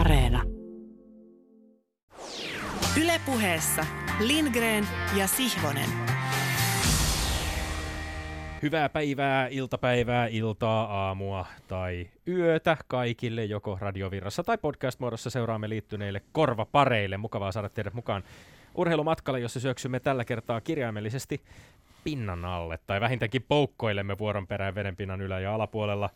Areena. Yle Puheessa Lindgren ja Sihvonen. Hyvää päivää, iltapäivää, iltaa, aamua tai yötä kaikille joko radiovirrassa tai podcast-muodossa seuraamme liittyneille korvapareille. Mukavaa saada teidät mukaan urheilumatkalle, jossa syöksymme tällä kertaa kirjaimellisesti pinnan alle tai vähintäänkin poukkoilemme vuoron perään vedenpinnan ylä- ja alapuolella.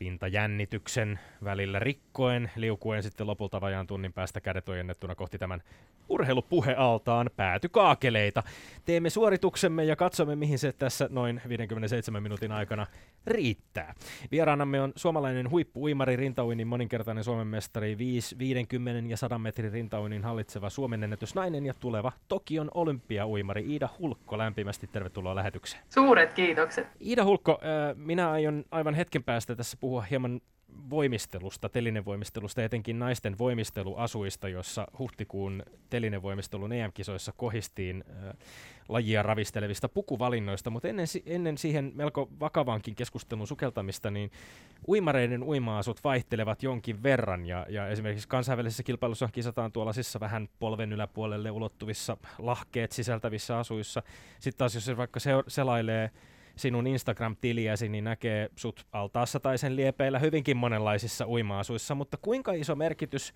Pintajännityksen välillä rikkoen, liukuen sitten lopulta vajaan tunnin päästä kädet ojennettuna kohti tämän urheilupuhealtaan päätykaakeleita. Teemme suorituksemme ja katsomme, mihin se tässä noin 57 minuutin aikana riittää. Vieraanamme on suomalainen huippu-uimari, rintauinnin moninkertainen Suomen mestari, 50 ja 100 metrin rintauinnin hallitseva Suomen ennätysnainen ja tuleva Tokion olympiauimari Iida Hulkko. Lämpimästi tervetuloa lähetykseen. Suuret kiitokset. Iida Hulkko, minä aion aivan hetken päästä tässä puhua hieman voimistelusta, telinevoimistelusta, etenkin naisten voimisteluasuista, jossa huhtikuun telinevoimistelun EM-kisoissa kohistiin lajia ravistelevista pukuvalinnoista, mutta ennen siihen melko vakavaankin keskustelun sukeltamista, niin uimareiden uima-asut vaihtelevat jonkin verran, ja esimerkiksi kansainvälisessä kilpailussa kisataan tuollaisissa vähän polven yläpuolelle ulottuvissa lahkeet sisältävissä asuissa. Sitten taas jos vaikka selailee sinun Instagram-tiliäsi, niin näkee sut altaassa tai sen liepeillä hyvinkin monenlaisissa uima-asuissa, mutta kuinka iso merkitys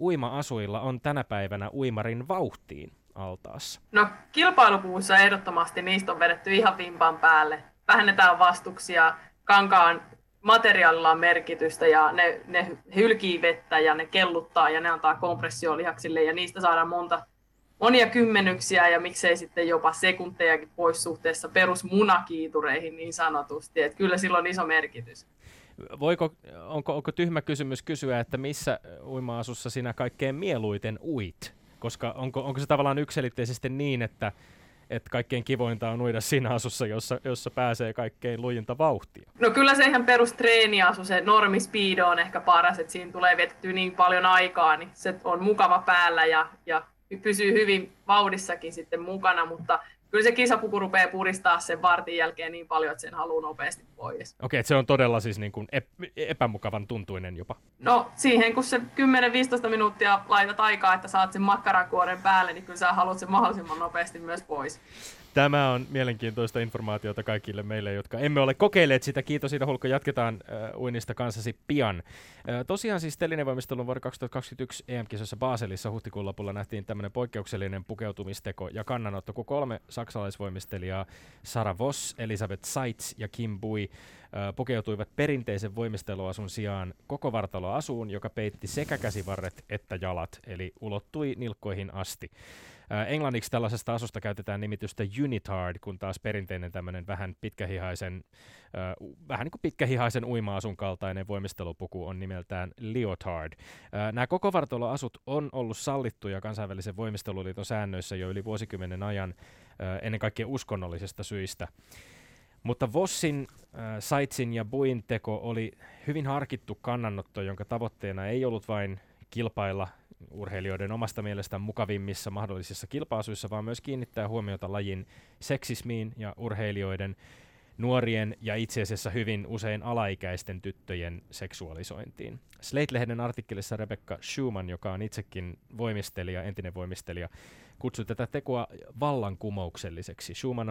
uima-asuilla on tänä päivänä uimarin vauhtiin altaassa? No kilpailupuvussa ehdottomasti niistä on vedetty ihan vimpan päälle. Vähennetään vastuksia, kankaan materiaalilla on merkitystä ja ne hylkii vettä ja ne kelluttaa ja ne antaa kompressiolihaksille ja niistä saadaan monia kymmenyksiä ja miksei sitten jopa sekuntejakin pois suhteessa perusmunakiitureihin niin sanotusti, että kyllä sillä on iso merkitys. Onko tyhmä kysymys kysyä, että missä uima-asussa sinä kaikkein mieluiten uit? Koska onko se tavallaan yksiselitteisesti niin, että kaikkein kivointa on uida siinä asussa, jossa pääsee kaikkein lujinta vauhtia? No kyllä se ihan perustreeniasu, se normispeedo on ehkä paras, että siinä tulee vietettyä niin paljon aikaa, niin se on mukava päällä ja pysyy hyvin vauhdissakin sitten mukana, mutta kyllä se kisapuku rupeaa puristaa sen vartin jälkeen niin paljon, että sen haluaa nopeasti pois. Okei, että se on todella siis niin kuin epämukavan tuntuinen jopa. No siihen, kun se 10-15 minuuttia laitat aikaa, että saat sen makkarankuoren päälle, niin kyllä sä haluat sen mahdollisimman nopeasti myös pois. Tämä on mielenkiintoista informaatiota kaikille meille, jotka emme ole kokeilleet sitä. Kiitos Iida Hulkko, jatketaan uinnista kanssasi pian. Tosiaan siis telinevoimistelun vuoden 2021 EM-kisoissa Baselissa huhtikuun lopulla nähtiin tämmöinen poikkeuksellinen pukeutumisteko ja kannanotto, kun 3 saksalaisvoimistelijaa, Sara Voss, Elisabeth Seitz ja Kim Bui, pukeutuivat perinteisen voimisteluasun sijaan kokovartaloasuun, joka peitti sekä käsivarret että jalat, eli ulottui nilkkoihin asti. Englanniksi tällaisesta asusta käytetään nimitystä Unitard, kun taas perinteinen tämmöinen vähän niin kuin pitkähihaisen uima-asun kaltainen voimistelupuku on nimeltään Leotard. Nämä kokovartaloasut on ollut sallittuja kansainvälisen voimisteluliiton säännöissä jo yli vuosikymmenen ajan ennen kaikkea uskonnollisista syistä. Mutta Vossin, Saitsin ja Buin teko oli hyvin harkittu kannanotto, jonka tavoitteena ei ollut vain kilpailla urheilijoiden omasta mielestään mukavimmissa mahdollisissa kilpa-asuissa, vaan myös kiinnittää huomiota lajin seksismiin ja urheilijoiden, nuorien ja itse asiassa hyvin usein alaikäisten tyttöjen seksuaalisointiin. Slate-lehden artikkelissa Rebecca Schumann, joka on itsekin voimistelija, entinen voimistelija, kutsui tätä tekoa vallankumoukselliseksi. Schumann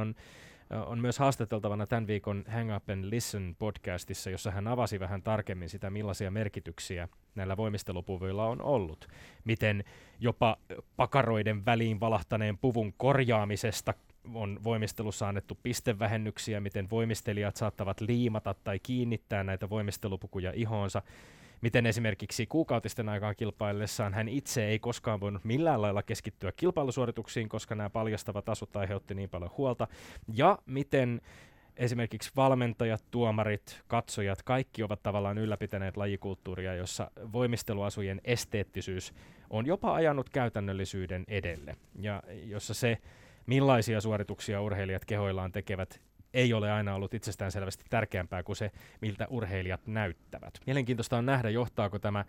on myös haastateltavana tämän viikon Hang Up and Listen podcastissa, jossa hän avasi vähän tarkemmin sitä, millaisia merkityksiä näillä voimistelupuvuilla on ollut. Miten jopa pakaroiden väliin valahtaneen puvun korjaamisesta on voimistelussa annettu pistevähennyksiä, miten voimistelijat saattavat liimata tai kiinnittää näitä voimistelupukuja ihoonsa. Miten esimerkiksi kuukautisten aikaan kilpaillessaan hän itse ei koskaan voinut millään lailla keskittyä kilpailusuorituksiin, koska nämä paljastavat asut aiheutti niin paljon huolta. Ja miten esimerkiksi valmentajat, tuomarit, katsojat, kaikki ovat tavallaan ylläpitäneet lajikulttuuria, jossa voimisteluasujen esteettisyys on jopa ajanut käytännöllisyyden edelle. Ja jossa se, millaisia suorituksia urheilijat kehoillaan tekevät, ei ole aina ollut itsestäänselvästi tärkeämpää kuin se, miltä urheilijat näyttävät. Mielenkiintoista on nähdä, johtaako tämä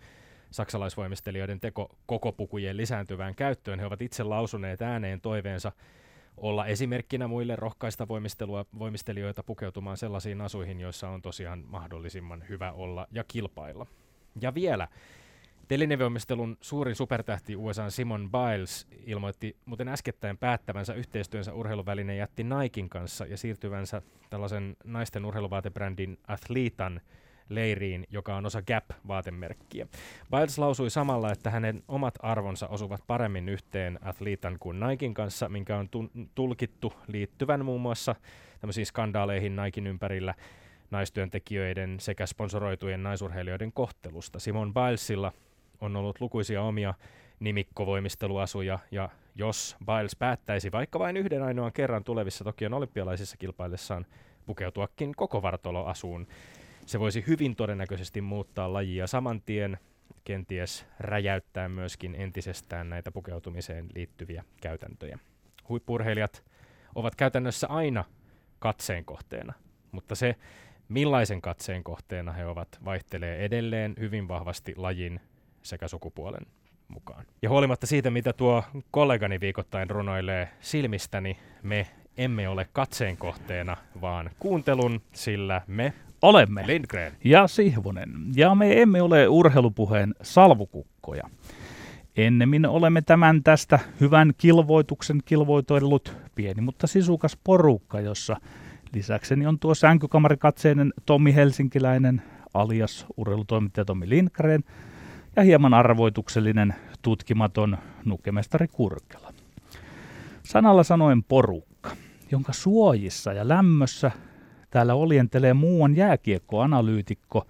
saksalaisvoimistelijoiden teko kokopukujen lisääntyvään käyttöön. He ovat itse lausuneet ääneen toiveensa olla esimerkkinä muille, rohkaista voimistelijoita pukeutumaan sellaisiin asuihin, joissa on tosiaan mahdollisimman hyvä olla ja kilpailla. Ja vielä Telineveomistelun suuri supertähti USA:n Simone Biles ilmoitti muuten äskettäin päättävänsä yhteistyönsä urheiluvälineen jätti Niken kanssa ja siirtyvänsä tällaisen naisten urheiluvaatebrändin Athletan leiriin, joka on osa GAP-vaatemerkkiä. Biles lausui samalla, että hänen omat arvonsa osuvat paremmin yhteen Athletan kuin Niken kanssa, minkä on tulkittu liittyvän muun muassa tämmöisiin skandaaleihin Niken ympärillä, naistyöntekijöiden sekä sponsoroitujen naisurheilijoiden kohtelusta. Simone Bilesilla on ollut lukuisia omia nimikkovoimisteluasuja, ja jos Biles päättäisi vaikka vain yhden ainoan kerran tulevissa Tokion olympialaisissa kilpaillessaan pukeutuakin koko vartaloasuun, se voisi hyvin todennäköisesti muuttaa lajia saman tien, kenties räjäyttää myöskin entisestään näitä pukeutumiseen liittyviä käytäntöjä. Huippu-urheilijat ovat käytännössä aina katseen kohteena, mutta se, millaisen katseen kohteena he ovat, vaihtelee edelleen hyvin vahvasti lajin sekä sukupuolen mukaan. Ja huolimatta siitä, mitä tuo kollegani viikoittain runoilee silmistäni, me emme ole katseen kohteena, vaan kuuntelun, sillä me olemme Lindgren ja Sihvonen. Ja me emme ole urheilupuheen salvukukkoja. Ennemmin olemme tämän tästä hyvän kilvoituksen kilvoitellut pieni, mutta sisukas porukka, jossa lisäkseni on tuo sänkykamarikatseinen Tommi Helsinkiläinen alias urheilutoimittaja Tommi Lindgren ja hieman arvoituksellinen tutkimaton nukemestari Kurkela. Sanalla sanoen porukka, jonka suojissa ja lämmössä täällä oljentelee muuan jääkiekkoanalyytikko,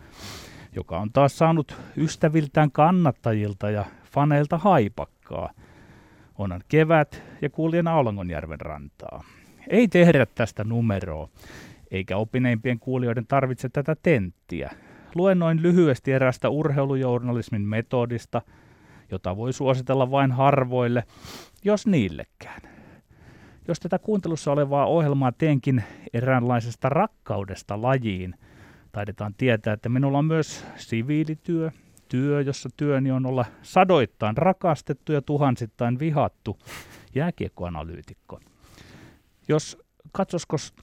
joka on taas saanut ystäviltään kannattajilta ja faneilta haipakkaa. Onhan kevät ja kuljen Aulangonjärven rantaa. Ei tehdä tästä numeroa, eikä opineimpien kuulijoiden tarvitse tätä tenttiä. Luen noin lyhyesti eräästä urheilujournalismin metodista, jota voi suositella vain harvoille, jos niillekään. Jos tätä kuuntelussa olevaa ohjelmaa teenkin eräänlaisesta rakkaudesta lajiin, taidetaan tietää, että minulla on myös siviilityö, työ, jossa työni on olla sadoittain rakastettu ja tuhansittain vihattu jääkiekkoanalyytikko. Jos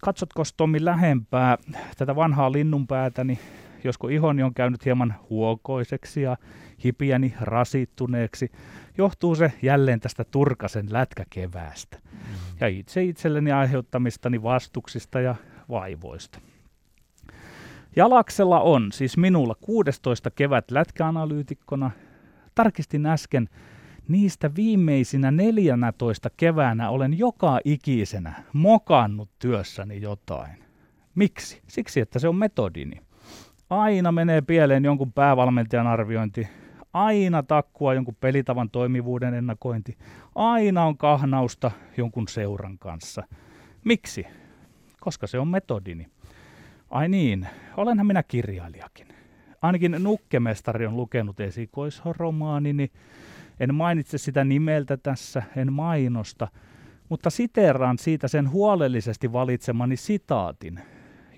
katsotko Tommi lähempää tätä vanhaa linnunpäätäni, josko ihoni on käynyt hieman huokoiseksi ja hipiäni rasittuneeksi, johtuu se jälleen tästä Turkasen lätkäkeväästä ja itse itselleni aiheuttamistani vastuksista ja vaivoista. Jalaksella on, siis minulla, 16 kevät lätkäanalyytikkona. Tarkistin äsken, niistä viimeisinä 14 keväänä olen joka ikisenä mokannut työssäni jotain. Miksi? Siksi, että se on metodini. Aina menee pieleen jonkun päävalmentajan arviointi, aina takkua jonkun pelitavan toimivuuden ennakointi, aina on kahnausta jonkun seuran kanssa. Miksi? Koska se on metodini. Ai niin, olenhan minä kirjailijakin. Ainakin nukkemestari on lukenut esikoisromaanini. En mainitse sitä nimeltä tässä, en mainosta, mutta siteeraan siitä sen huolellisesti valitsemani sitaatin,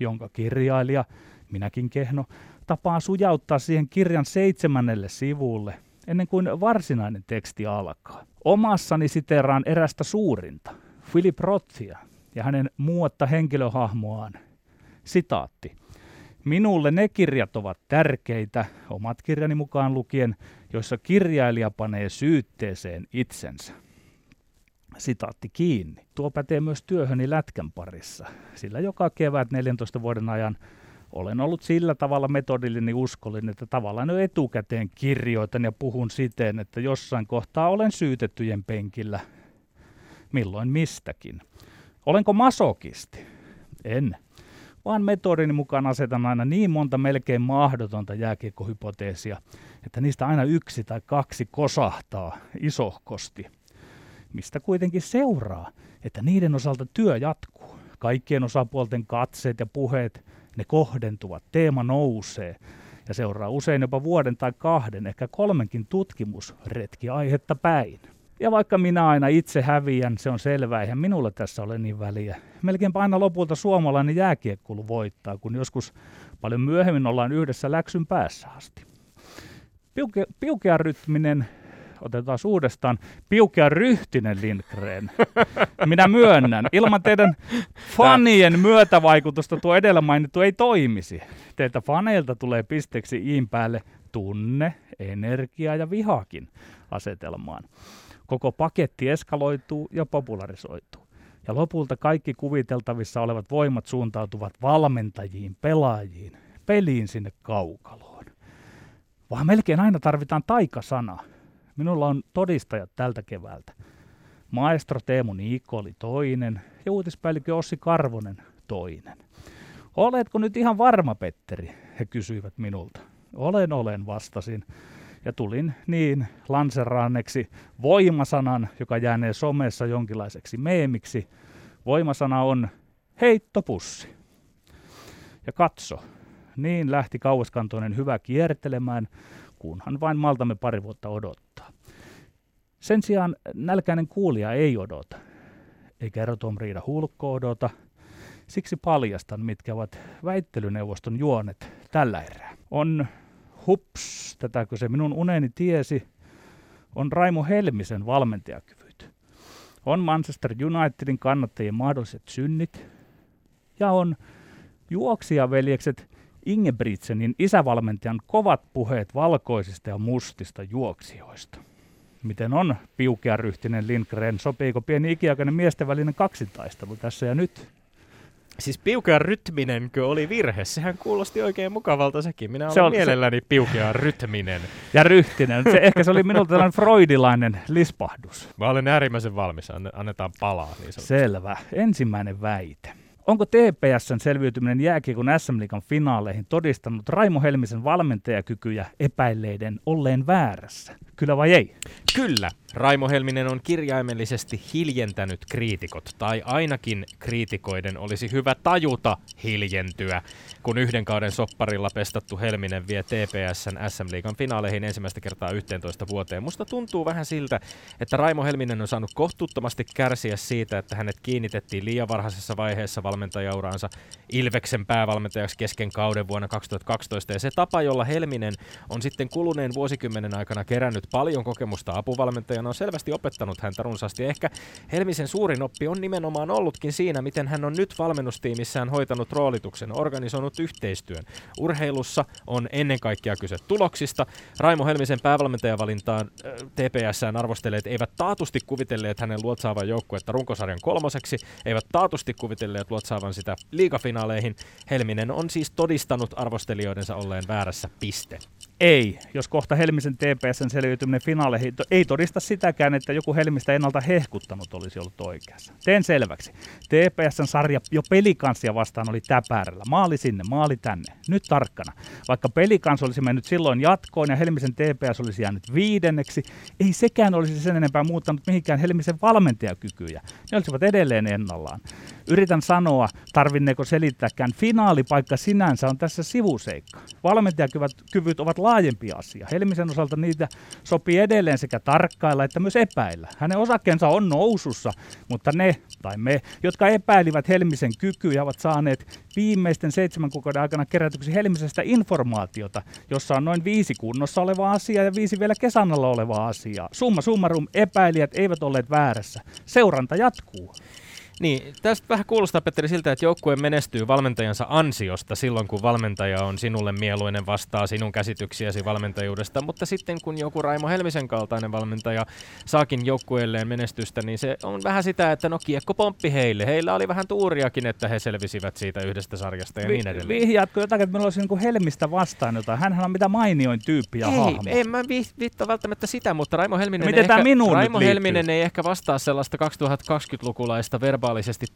jonka kirjailija, minäkin kehno, tapaa sujauttaa siihen kirjan 7. sivulle, ennen kuin varsinainen teksti alkaa. Omassani siteeraan erästä suurinta, Philip Rothia ja hänen muuta henkilöhahmoaan. Sitaatti. Minulle ne kirjat ovat tärkeitä, omat kirjani mukaan lukien, joissa kirjailija panee syytteeseen itsensä. Sitaatti kiinni. Tuo pätee myös työhöni lätkän parissa, sillä joka kevät 14 vuoden ajan olen ollut sillä tavalla metodilleni uskollinen, että tavallaan jo etukäteen kirjoitan ja puhun siten, että jossain kohtaa olen syytettyjen penkillä. Milloin mistäkin. Olenko masokisti? En. Vaan metodini mukaan asetan aina niin monta melkein mahdotonta jääkiekkohypoteesia, että niistä aina yksi tai kaksi kosahtaa isohkosti. Mistä kuitenkin seuraa, että niiden osalta työ jatkuu. Kaikkien osapuolten katseet ja puheet, ne kohdentuvat, teema nousee ja seuraa usein jopa vuoden tai kahden, ehkä 3 tutkimusretki aihetta päin. Ja vaikka minä aina itse häviän, se on selvää, eihän minulla tässä ole niin väliä. Melkeinpä aina lopulta suomalainen jääkiekkoilu voittaa, kun joskus paljon myöhemmin ollaan yhdessä läksyn päässä asti. Piukearytminen, otetaan uudestaan, piukearyhtinen Lindgren. Minä myönnän, ilman teidän fanien myötävaikutusta tuo edellä mainittu ei toimisi. Teiltä faneilta tulee pisteeksi iin päälle tunne, energia ja vihakin asetelmaan. Koko paketti eskaloituu ja popularisoituu. Ja lopulta kaikki kuviteltavissa olevat voimat suuntautuvat valmentajiin, pelaajiin, peliin sinne kaukaloon. Vaan melkein aina tarvitaan taikasana. Minulla on todistajat tältä keväältä. Maestro Teemu Niikko oli toinen ja uutispäällikkö Ossi Karvonen toinen. Oletko nyt ihan varma, Petteri? He kysyivät minulta. Olen, vastasin. Ja tulin niin lanseraaneksi voimasanan, joka jäänee somessa jonkinlaiseksi meemiksi. Voimasana on heittopussi. Ja katso, niin lähti kauaskantoinen hyvä kiertelemään, kunhan vain maltamme pari vuotta odottaa. Sen sijaan nälkäinen kuulija ei odota, eikä erotom Riida Hulkko odota. Siksi paljastan, mitkä ovat väittelyneuvoston juonet tällä erää. On hups, tätäkö se minun uneni tiesi, on Raimo Helmisen valmentajakyvyt. On Manchester Unitedin kannattajien mahdolliset synnit. Ja on juoksijaveljekset Ingebrigtsenin isävalmentajan kovat puheet valkoisista ja mustista juoksijoista. Miten on piukearyhtinen Lindgren? Sopiiko pieni ikiaikainen miesten välinen kaksintaistelu tässä ja nyt? Siis piukean rytminenkö oli virhe? Sehän kuulosti oikein mukavalta sekin. Minä olen mielelläni piukean rytminen. Ja ryhtinen. Ehkä se oli minulta tällainen freudilainen lispahdus. Mä olen äärimmäisen valmis. Annetaan palaa. Niin selvä. Ensimmäinen väite. Onko TPS:n selviytyminen jääkiekon SM-liigan finaaleihin todistanut Raimo Helmisen valmentajakykyjä epäilleiden olleen väärässä? Kyllä vai ei? Kyllä. Raimo Helminen on kirjaimellisesti hiljentänyt kriitikot, tai ainakin kriitikoiden olisi hyvä tajuta hiljentyä, kun yhden kauden sopparilla pestattu Helminen vie TPS:n SM-liigan finaaleihin ensimmäistä kertaa 11 vuoteen. Musta tuntuu vähän siltä, että Raimo Helminen on saanut kohtuuttomasti kärsiä siitä, että hänet kiinnitettiin liian varhaisessa vaiheessa valmentajauraansa Ilveksen päävalmentajaksi kesken kauden vuonna 2012, ja se tapa, jolla Helminen on sitten kuluneen vuosikymmenen aikana kerännyt paljon kokemusta apuvalmentajana, on selvästi opettanut häntä runsaasti. Ehkä Helmisen suurin oppi on nimenomaan ollutkin siinä, miten hän on nyt valmennustiimissään hoitanut roolituksen, organisoinut yhteistyön. Urheilussa on ennen kaikkea kyse tuloksista. Raimo Helmisen päävalmentajavalintaan TPS:ään arvosteleet eivät taatusti kuvitelleet hänen luotsaavan joukkuetta runkosarjan kolmoseksi, eivät taatusti kuvitelleet luotsaavan sitä liigafinaaleihin. Helminen on siis todistanut arvostelijoidensa olleen väärässä, piste. Ei. Jos kohta Helmisen TPS:n selviytyminen finaaleihin ei todista sitäkään, että joku Helmistä ennalta hehkuttanut olisi ollut oikeassa. Teen selväksi. TPS:n sarja jo Pelikanssia vastaan oli täpärällä. Maali sinne, maali tänne. Nyt tarkkana. Vaikka Pelikans olisi mennyt silloin jatkoon ja Helmisen TPS olisi jäänyt 5. ei sekään olisi sen enempää muuttanut mihinkään Helmisen valmentajakykyjä. Ne olisivat edelleen ennallaan. Yritän sanoa, tarvinneeko selittääkään. Finaalipaikka sinänsä on tässä sivuseikka. Valmentajakyvyt ovat laajempi asia. Helmisen osalta niitä sopii edelleen sekä tarkkailla että myös epäillä. Hänen osakeensa on nousussa, mutta ne, tai me, jotka epäilivät Helmisen kykyjä, ovat saaneet viimeisten 7 kuukauden aikana kerätyksi Helmisestä informaatiota, jossa on noin 5 kunnossa olevaa asiaa ja 5 vielä kesän alla olevaa asiaa. Summa summarum, epäilijät eivät olleet väärässä. Seuranta jatkuu. Niin, tästä vähän kuulostaa, Petteri, siltä, että joukkue menestyy valmentajansa ansiosta silloin, kun valmentaja on sinulle mieluinen, vastaa sinun käsityksiäsi valmentajuudesta, mutta sitten kun joku Raimo Helmisen kaltainen valmentaja saakin joukkueelleen menestystä, niin se on vähän sitä, että no kiekko pomppi heille. Heillä oli vähän tuuriakin, että he selvisivät siitä yhdestä sarjasta ja niin edelleen. Vihjaatko jotakin, että meillä olisi niin kuin Helmistä vastaan jotain? Hänhän on mitä mainioin tyyppi ja hahmo. Ei, en mä viittaa välttämättä sitä, mutta Raimo Helminen ei ehkä vastaa sellaista 2020-lukulaista verba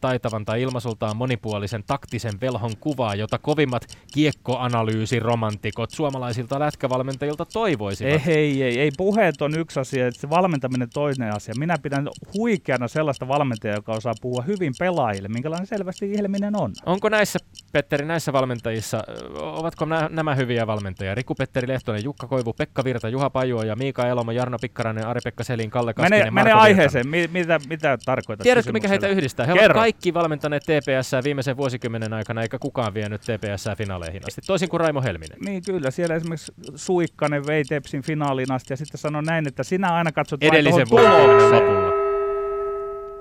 taitavan tai ilmaisultaan monipuolisen taktisen velhon kuvaa, jota kovimmat kiekkoanalyysiromantikot suomalaisilta lätkävalmentajilta toivoisivat. Ei, puheet on yksi asia, että se valmentaminen toinen asia. Minä pidän huikeana sellaista valmentajaa, joka osaa puhua hyvin pelaajille, minkälainen selvästi Helminen on. Onko näissä, Petteri, näissä valmentajissa, ovatko nämä hyviä valmentajia? Riku-Petteri Lehtonen, Jukka Koivu, Pekka Virta, Juha Pajuoja, Miika Elomo, Jarno Pikkarainen, Ari-Pekka Selin, Kalle Kaskinen, Marko Virtanen. Mene aiheeseen, mitä tarkoitat? Tiedätkö, mikä heitä yhdistää? He ovat kaikki valmentaneet TPS:ää viimeisen vuosikymmenen aikana, eikä kukaan vienyt TPS:ää finaaleihin asti, toisin kuin Raimo Helminen. Niin kyllä, siellä esimerkiksi Suikkanen vei Tepsin finaaliin asti ja sitten sanoi näin, että sinä aina katsot vain tuohon tulokseen.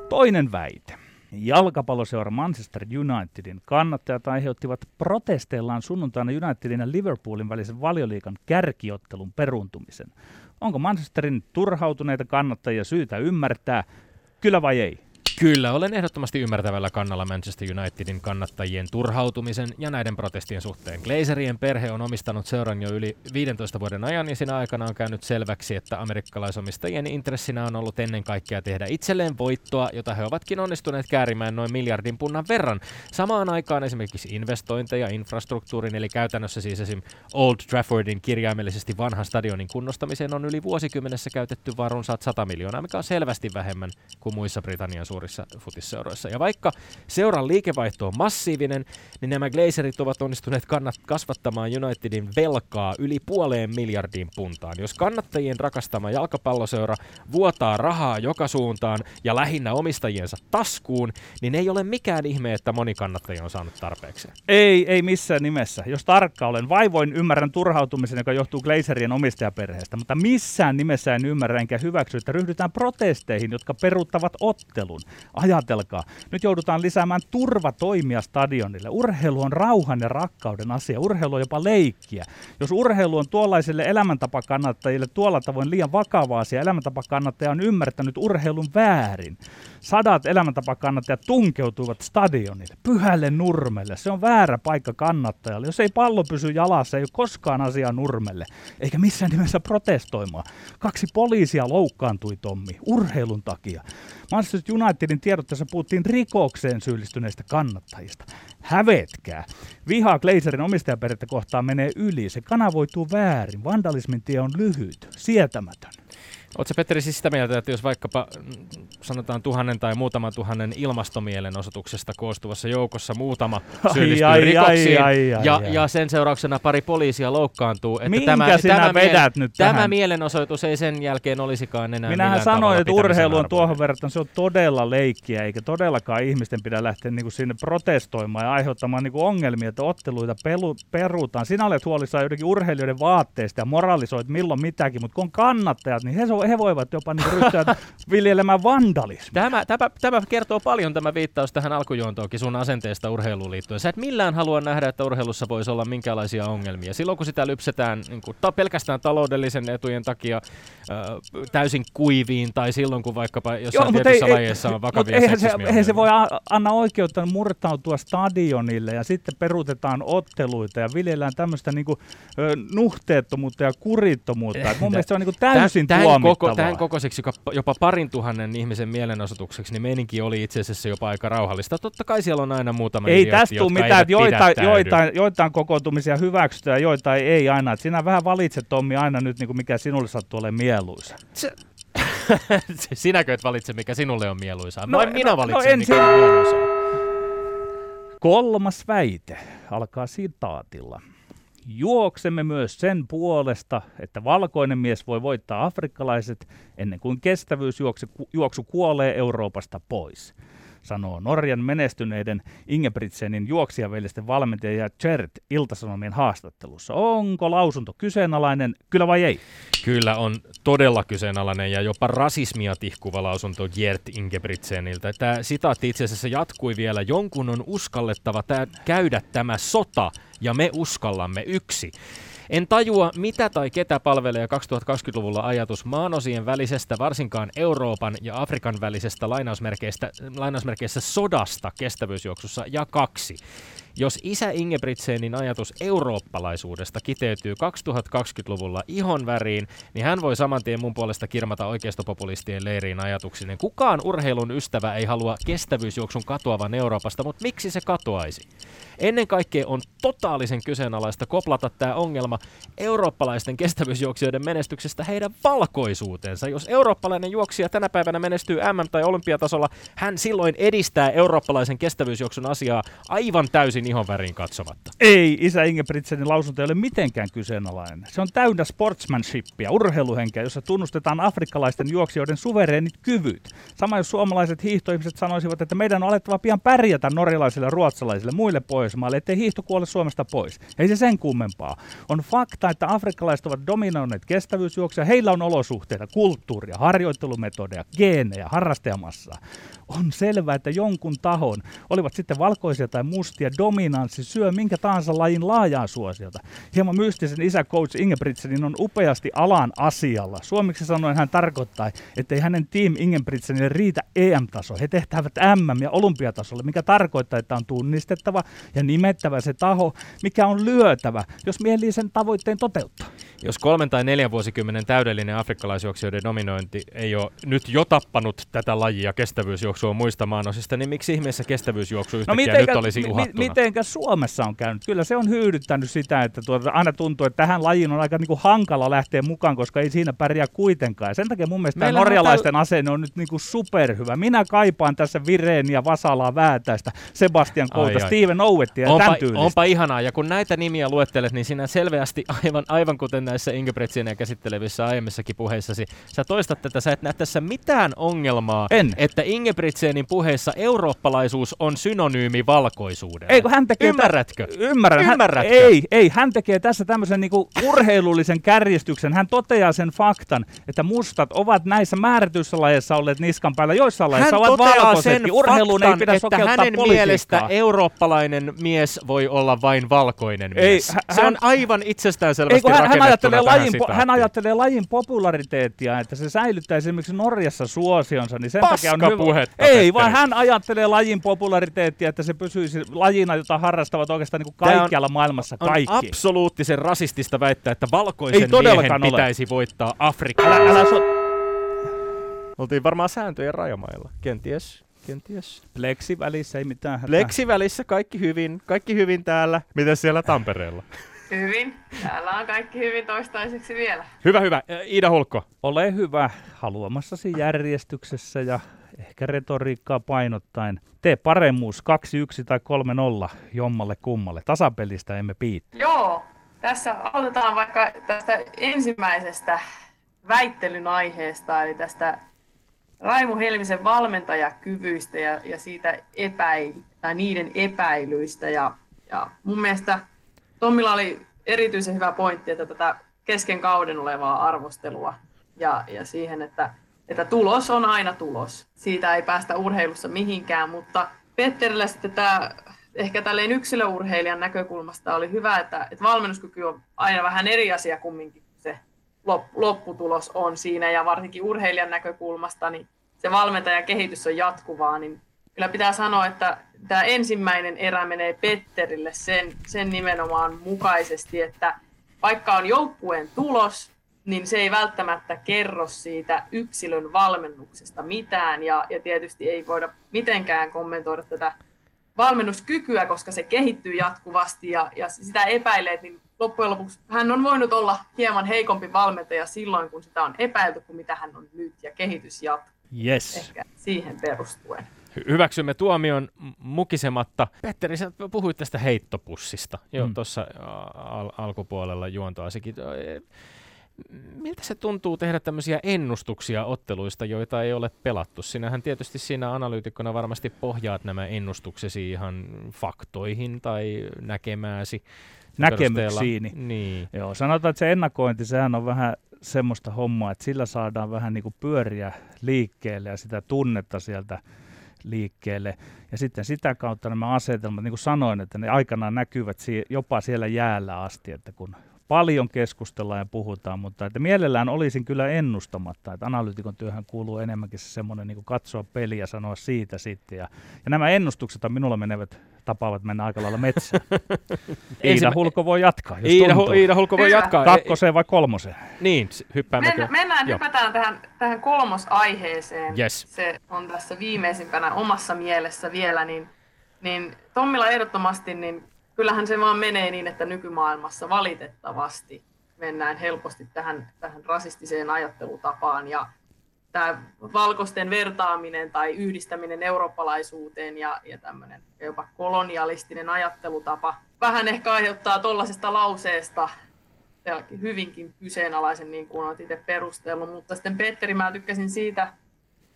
Toinen väite. Jalkapalloseura Manchester Unitedin kannattajat aiheuttivat protesteillaan sunnuntaina Unitedin ja Liverpoolin välisen valioliigan kärkiottelun peruuntumisen. Onko Manchesterin turhautuneita kannattajia syytä ymmärtää? Kyllä vai ei? Kyllä, olen ehdottomasti ymmärtävällä kannalla Manchester Unitedin kannattajien turhautumisen ja näiden protestien suhteen. Glazerien perhe on omistanut seuran jo yli 15 vuoden ajan ja siinä aikana on käynyt selväksi, että amerikkalaisomistajien intressinä on ollut ennen kaikkea tehdä itselleen voittoa, jota he ovatkin onnistuneet käärimään noin miljardin punnan verran. Samaan aikaan esimerkiksi investointeja infrastruktuurin, eli käytännössä siis esim. Old Traffordin kirjaimellisesti vanhan stadionin kunnostamiseen on yli vuosikymmenessä käytetty vain runsaat 100 miljoonaa, mikä on selvästi vähemmän kuin muissa Britannian suurissa futisseuroissa. Ja vaikka seuran liikevaihto on massiivinen, niin nämä Glazerit ovat onnistuneet kasvattamaan Unitedin velkaa yli 1,5 miljardiin puntaan. Jos kannattajien rakastama jalkapalloseura vuotaa rahaa joka suuntaan ja lähinnä omistajiensa taskuun, niin ei ole mikään ihme, että moni kannattaja on saanut tarpeekseen. Ei missään nimessä. Jos tarkka olen, vaivoin ymmärrän turhautumisen, joka johtuu Glazerien omistajaperheestä, mutta missään nimessä en ymmärrä enkä hyväksy, että ryhdytään protesteihin, jotka peruuttavat ottelun. Ajatelkaa, nyt joudutaan lisäämään turvatoimia stadionille. Urheilu on rauhan ja rakkauden asia. Urheilu on jopa leikkiä. Jos urheilu on tuollaisille elämäntapakannattajille tuolla tavoin liian vakava asia, elämäntapakannattaja on ymmärtänyt urheilun väärin. Sadat elämäntapakannattajat tunkeutuivat stadionille, pyhälle nurmelle. Se on väärä paikka kannattajalle. Jos ei pallo pysy jalassa, ei ole koskaan asiaa nurmelle. Eikä missään nimessä protestoimaan. 2 poliisia loukkaantui, Tommi, urheilun takia. Manchester Unitedin tiedotteessa puhuttiin rikokseen syyllistyneistä kannattajista. Hävetkää. Viha Glazerin omistajaperhettä kohtaan menee yli. Se kanavoituu väärin. Vandalismin tie on lyhyt, sietämätön. Oletko Petteri siis sitä mieltä, että jos vaikkapa sanotaan 1,000 tai muutaman 1,000 ilmastomielenosoituksesta koostuvassa joukossa muutama syyllistyy rikoksiin ja sen seurauksena pari poliisia loukkaantuu, että tämä mielenosoitus ei sen jälkeen olisikaan enää millään tavalla. Minähän sanoin, että urheilu on tuohon verrattuna, se on todella leikkiä, eikä todellakaan ihmisten pidä lähteä niin kuin sinne protestoimaan ja aiheuttamaan niin kuin ongelmia, että otteluita peruutaan. Sinä olet huolissaan jotenkin urheilijoiden vaatteista ja moralisoit milloin mitäkin, mutta kun on kannattajat, niin he voivat jopa niin ryhtyä viljelemään vandalismia. Tämä kertoo paljon, tämä viittaus tähän alkujuontoonkin sun asenteesta urheiluun liittyen. Sä et millään halua nähdä, että urheilussa voisi olla minkälaisia ongelmia. Silloin kun sitä lypsetään niin kun pelkästään taloudellisen etujen takia täysin kuiviin, tai silloin kun vaikkapa jossain tietyssä lajeessa on vakavia seksismiongelmia. Eihän se voi anna oikeutta murtautua stadionille ja sitten peruutetaan otteluita ja viljellään tämmöistä niin kuin, nuhteettomuutta ja kurittomuutta. Mun mielestä se on niin kuin täysin Tämän kokoiseksi jopa 2,000 ihmisen mielenosoitukseksi, niin meininki oli itse asiassa jopa aika rauhallista. Totta kai siellä on aina muutama idiotti, jotka eivät pidättäydy. Joitain kokoontumisia hyväksytään ja joitain ei aina. Et sinä vähän valitset, Tommi, aina nyt, niin kuin mikä sinulle sattuu olemaan mieluisa. Sinäkö et valitse, mikä sinulle on mieluisaa? Minä valitsen, mikä on mieluisaa. Kolmas väite alkaa sitaatilla. Juoksemme myös sen puolesta, että valkoinen mies voi voittaa afrikkalaiset ennen kuin kestävyysjuoksu kuolee Euroopasta pois, sanoo Norjan menestyneiden Ingebrigtsenin juoksijaveljisten valmentaja ja Gjert Ilta-Sanomien haastattelussa. Onko lausunto kyseenalainen, kyllä vai ei? Kyllä on todella kyseenalainen ja jopa rasismia tihkuva lausunto Gjert Ingebrigtseniltä. Tämä sitaatti itse asiassa jatkui vielä. Jonkun on uskallettava käydä tämä sota ja me uskallamme yksi. En tajua, mitä tai ketä palvelee 2020-luvulla ajatus maanosien välisestä, varsinkaan Euroopan ja Afrikan välisestä lainausmerkeissä sodasta kestävyysjuoksussa ja 2. Jos isä Ingebrigtsenin ajatus eurooppalaisuudesta kiteytyy 2020-luvulla ihonväriin, niin hän voi saman tien mun puolesta kirmata oikeistopopulistien leiriin ajatuksinen. Kukaan urheilun ystävä ei halua kestävyysjuoksun katoavan Euroopasta, mutta miksi se katoaisi? Ennen kaikkea on totaalisen kyseenalaista koplata tämä ongelma eurooppalaisten kestävyysjuoksijoiden menestyksestä heidän valkoisuutensa. Jos eurooppalainen juoksija tänä päivänä menestyy MM- tai olympiatasolla, hän silloin edistää eurooppalaisen kestävyysjuoksun asiaa aivan täysin ihon väriin katsomatta. Ei, isä Ingebrigtsenin lausunto ei ole mitenkään kyseenalainen. Se on täynnä sportsmanshipia, urheiluhenkeä, jossa tunnustetaan afrikkalaisten juoksijoiden suvereenit kyvyt. Sama jos suomalaiset hiihtoihmiset sanoisivat, että meidän on alettava pian pärjätä norjalaisille, ruotsalaisille, muille Pohjoismaille, ettei hiihto kuole Suomesta pois. Ei se sen kummempaa. On fakta, että afrikkalaiset ovat dominoineet kestävyysjuoksia. Heillä on olosuhteita, kulttuuria, harjoittelumetodeja, geenejä, harrastajamassaa. on selvää, että jonkun tahon, olivat sitten valkoisia tai mustia, dominanssi syö minkä tahansa lajin laajaa suosiota. Hieman mystisen isä-coach Ingebrigtsenin on upeasti alan asialla. Suomeksi sanoen hän tarkoittaa, ettei hänen team Ingebrigtsenille riitä EM-taso. He tehtävät MM- ja olympiatasolle, mikä tarkoittaa, että on tunnistettava ja nimettävä se taho, mikä on lyötävä, jos mielii sen tavoitteen toteuttaa. Jos 3 tai 4 vuosikymmenen täydellinen afrikkalaisjuoksijoiden dominointi ei ole nyt jo tappanut tätä lajia kestävyysjuoksua muista maanosista, niin miksi ihmeessä kestävyysjuoksu yhtäkkiä nyt olisi uhattuna? Mitenkä Suomessa on käynyt? Kyllä se on hyydyttänyt sitä, että aina tuntuu, että tähän lajiin on aika niinku hankala lähteä mukaan, koska ei siinä pärjää kuitenkaan. Ja sen takia mun mielestä norjalaisten asenne on nyt niinku superhyvä. Minä kaipaan tässä Vireeniä, Vasalaa, Väätäistä, Sebastian Kouta, Steven Owettia ja tämän tyylistä. Onpa ihanaa, ja kun näitä nimiä luettelet, niin sinä selvästi aivan kuten näissä Ingebrigtsenia käsittelevissä aiemmissakin puheissasi, sä toistat tätä, sä et näe tässä mitään ongelmaa, että Ingebrigtsenin puheissa eurooppalaisuus on synonyymi valkoisuudelle. Eikö hän tekee? Ymmärrätkö? Ymmärrätkö? Ei, hän tekee tässä tämmöisen niinku urheilullisen kärjistyksen. Hän toteaa sen faktan, että mustat ovat näissä määrätyissä lajeissa olleet niskan päällä, joissain lajeissa ovat valkoisetkin. Urheiluun ei pidä sokeuttaa hänen politiikkaa. Mielestä eurooppalainen mies voi olla vain valkoinen mies. Se on aivan itsestäänselvästi rakennettuna tähän sitaattiin. Hän ajattelee lajin populariteettia, että se säilyttää esimerkiksi Norjassa suosionsa, niin sen takia on hyvä. Ei, vaan hän ajattelee lajin populariteettia, että se pysyisi lajina, jota harrastavat oikeastaan niin kuin kaikkialla maailmassa kaikki. On absoluuttisen rasistista väittää, että valkoisen miehen pitäisi voittaa Afrikkaa. Oltiin varmaan sääntöjen rajamailla, kenties. Pleksi välissä, ei mitään. Pleksi välissä, kaikki hyvin täällä. Mitäs siellä Tampereella? Hyvin. Täällä on kaikki hyvin toistaiseksi vielä. Hyvä. Iida Hulkko. Ole hyvä haluamassasi järjestyksessä ja ehkä retoriikkaa painottaen. Tee paremmuus 2-1 tai 3-0 jommalle kummalle. Tasapelistä emme piitti. Joo. Tässä aloitetaan vaikka tästä ensimmäisestä väittelyn aiheesta, eli tästä Raimo Helmisen valmentajakyvyistä ja siitä niiden epäilyistä. Ja mun mielestä Tommilla oli erityisen hyvä pointti, että tätä kesken kauden olevaa arvostelua ja siihen, että tulos on aina tulos. Siitä ei päästä urheilussa mihinkään, mutta Petterillä sitten tämä ehkä tälleen yksilöurheilijan näkökulmasta oli hyvä, että valmennuskyky on aina vähän eri asia kumminkin, se lopputulos on siinä, ja varsinkin urheilijan näkökulmasta niin se valmentajan kehitys on jatkuvaa, niin kyllä pitää sanoa, että tämä ensimmäinen erä menee Petterille sen nimenomaan mukaisesti, että vaikka on joukkueen tulos, niin se ei välttämättä kerro siitä yksilön valmennuksesta mitään, ja tietysti ei voida mitenkään kommentoida tätä valmennuskykyä, koska se kehittyy jatkuvasti, ja sitä epäilee, niin loppujen lopuksi hän on voinut olla hieman heikompi valmentaja silloin, kun sitä on epäilty, kuin mitä hän on nyt, ja kehitys jatkuu. Yes. Ehkä siihen perustuen. Hyväksymme tuomion mukisematta. Petteri, sä puhuit tästä heittopussista jo tuossa alkupuolella juontoasikin. Miltä se tuntuu tehdä tämmöisiä ennustuksia otteluista, joita ei ole pelattu? Sinähän tietysti siinä analyytikkona varmasti pohjaat nämä ennustuksesi ihan faktoihin tai näkemääsi näkemyksiini. Niin. Joo, sanotaan, että se ennakointi, sehän on vähän semmoista hommaa, että sillä saadaan vähän niin kuin pyöriä liikkeelle ja sitä tunnetta sieltä liikkeelle. Ja sitten sitä kautta nämä asetelmat, niin kuin sanoin, että ne aikanaan näkyvät jopa siellä jäällä asti, että kun paljon keskustellaan ja puhutaan, mutta että mielellään olisin kyllä ennustamatta, että analyytikon työhön kuuluu enemmänkin se semmoinen niin kuin katsoa peliä ja sanoa siitä sitten. Ja nämä ennustukset minulla tapaavat mennä aika lailla metsään. Iida Hulkko voi jatkaa, jos tuntuu. Iida Hulkko voi jatkaa. Kakkoseen vai kolmoseen? Niin, hypätään tähän kolmosaiheeseen. Yes. Se on tässä viimeisimpänä omassa mielessä vielä, niin Tommilla ehdottomasti, niin kyllähän se vaan menee niin, että nykymaailmassa valitettavasti mennään helposti tähän rasistiseen ajattelutapaan, ja tämä valkoisten vertaaminen tai yhdistäminen eurooppalaisuuteen ja tämmöinen jopa kolonialistinen ajattelutapa vähän ehkä aiheuttaa tuollaisesta lauseesta hyvinkin kyseenalaisen, niin kuin olet itse perustellut. Mutta sitten Petteri, mä tykkäsin siitä,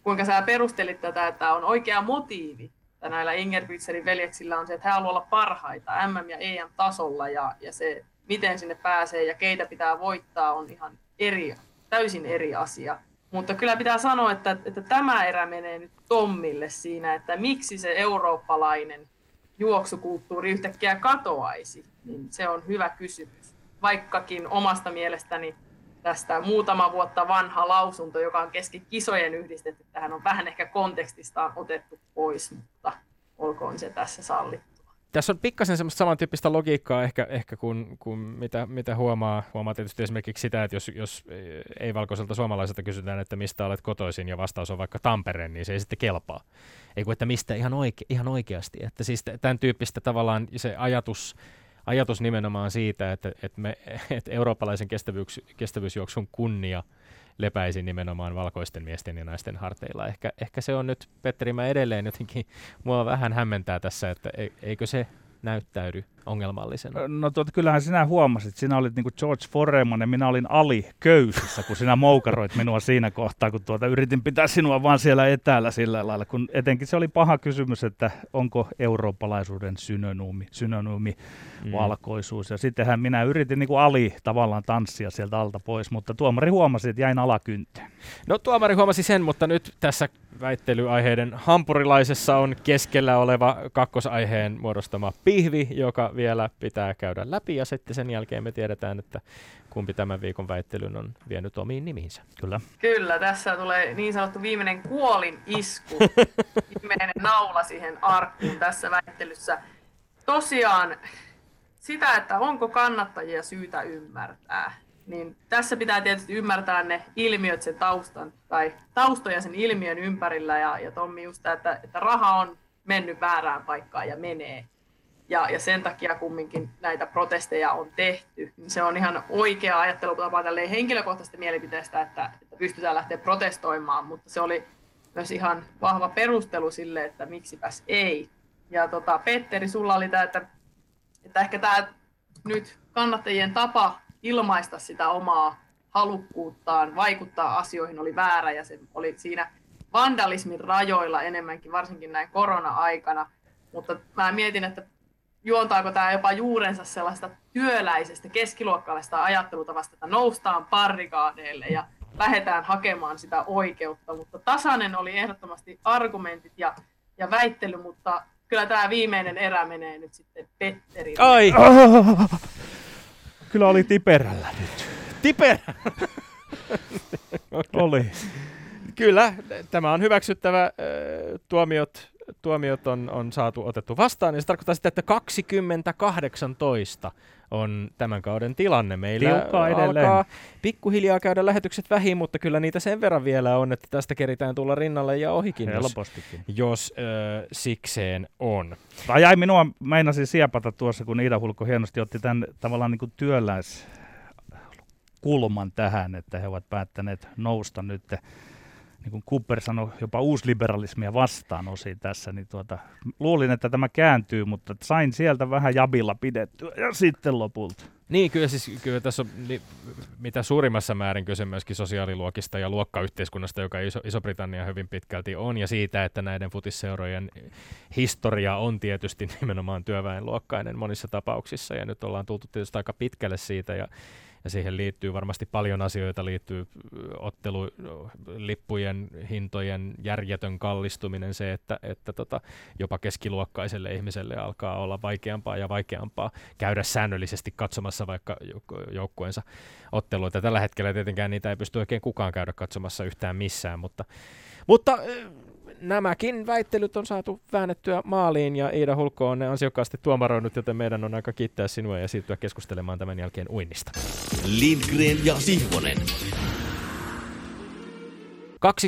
kuinka sä perustelit tätä, että on oikea motiivi. Että näillä Ingebrigtsenin veljeksillä on se, että he haluaa olla parhaita MM- ja EM-tasolla, ja se, miten sinne pääsee ja keitä pitää voittaa, on ihan täysin eri asia. Mutta kyllä pitää sanoa, että tämä erä menee nyt Tommille siinä, että miksi se eurooppalainen juoksukulttuuri yhtäkkiä katoaisi. Niin se on hyvä kysymys, vaikkakin omasta mielestäni tästä muutama vuotta vanha lausunto, joka on kesken kisojen yhdistetty, tähän on vähän ehkä kontekstistaan otettu pois, mutta olkoon se tässä sallittua. Tässä on pikkasen semmoista samantyyppistä logiikkaa ehkä kuin mitä huomaa. Huomaa tietysti esimerkiksi sitä, että jos ei valkoiselta suomalaiselta kysytään, että mistä olet kotoisin ja vastaus on vaikka Tampere, niin se ei sitten kelpaa. Eiku, että mistä ihan oikeasti. Että siis tämän tyyppistä tavallaan se ajatus nimenomaan siitä, että eurooppalaisen kestävyysjuoksun kunnia lepäisi nimenomaan valkoisten miesten ja naisten harteilla. Ehkä se on nyt, Petteri, mä edelleen jotenkin, mua vähän hämmentää tässä, että eikö se näyttäydy ongelmallisena? No kyllähän sinä huomasit, sinä olit niin kuin George Foreman ja minä olin Ali köysissä, kun sinä moukaroit minua siinä kohtaa, kun yritin pitää sinua vaan siellä etäällä sillä lailla, kun etenkin se oli paha kysymys, että onko eurooppalaisuuden synonyymi valkoisuus. Ja sittenhän minä yritin niin kuin Ali tavallaan tanssia sieltä alta pois, mutta tuomari huomasi, että jäin alakynteen. No tuomari huomasi sen, mutta nyt tässä väittelyaiheiden hampurilaisessa on keskellä oleva kakkosaiheen muodostama pihvi, joka vielä pitää käydä läpi, ja sitten sen jälkeen me tiedetään, että kumpi tämän viikon väittelyn on vienyt omiin nimiinsä. Kyllä, tässä tulee niin sanottu viimeinen kuolin isku, viimeinen naula siihen arkkuun tässä väittelyssä. Tosiaan sitä, että onko kannattajia syytä ymmärtää, niin tässä pitää tietysti ymmärtää ne ilmiöt sen taustan, tai taustoja sen ilmiön ympärillä, ja Tommi just tämä, että raha on mennyt väärään paikkaan ja menee. Ja sen takia kumminkin näitä protesteja on tehty. Se on ihan oikea ajattelutapa tälleen henkilökohtaisesta mielipiteestä, että pystytään lähteä protestoimaan, mutta se oli myös ihan vahva perustelu sille, että miksipäs ei. Ja Petteri, sulla oli tämä, että ehkä tämä nyt kannattajien tapa ilmaista sitä omaa halukkuuttaan vaikuttaa asioihin oli väärä, ja se oli siinä vandalismin rajoilla enemmänkin, varsinkin näin korona-aikana. Mutta mä mietin, että juontaako tämä jopa juurensa sellaista työläisestä, keskiluokkalaisesta ajattelutavasta, että noustaan barrikaadeille ja lähdetään hakemaan sitä oikeutta. Mutta tasainen oli ehdottomasti argumentit ja väittely, mutta kyllä tämä viimeinen erä menee nyt sitten Petterille. Ai! Kyllä oli tiperällä nyt. Tiperä! Okay. Oli. Kyllä, tämä on hyväksyttävä tuomiot on saatu otettu vastaan, ja se tarkoittaa sitä, että 2018 on tämän kauden tilanne. Meillä alkaa pikkuhiljaa käydä lähetykset vähin, mutta kyllä niitä sen verran vielä on, että tästä keritään tulla rinnalle ja ohikin, jos sikseen on. Tai ai, minua meinasin siepata tuossa, kun Iida Hulkko hienosti otti tämän tavallaan niin kuin työläiskulman tähän, että he ovat päättäneet nousta nyt. Niin kuin Cooper sanoi, jopa uusliberalismia vastaan osin tässä, niin luulin, että tämä kääntyy, mutta sain sieltä vähän jabilla pidettyä ja sitten lopulta. Niin, kyllä tässä on mitä suurimmassa määrin kyse myöskin sosiaaliluokista ja luokkayhteiskunnasta, joka Iso-Britannia hyvin pitkälti on, ja siitä, että näiden futisseurojen historia on tietysti nimenomaan työväenluokkainen monissa tapauksissa, ja nyt ollaan tultu tietysti aika pitkälle siitä, ja siihen liittyy varmasti paljon asioita, liittyy ottelulippujen hintojen järjetön kallistuminen, se, että jopa keskiluokkaiselle ihmiselle alkaa olla vaikeampaa ja vaikeampaa käydä säännöllisesti katsomassa vaikka joukkueensa otteluita. Tällä hetkellä tietenkään niitä ei pysty oikein kukaan käydä katsomassa yhtään missään, mutta nämäkin väittelyt on saatu väännettyä maaliin, ja Iida Hulkko on ne ansiokkaasti tuomaroinut, joten meidän on aika kiittää sinua ja siirtyä keskustelemaan tämän jälkeen uinnista. Lindgren ja Sihvonen.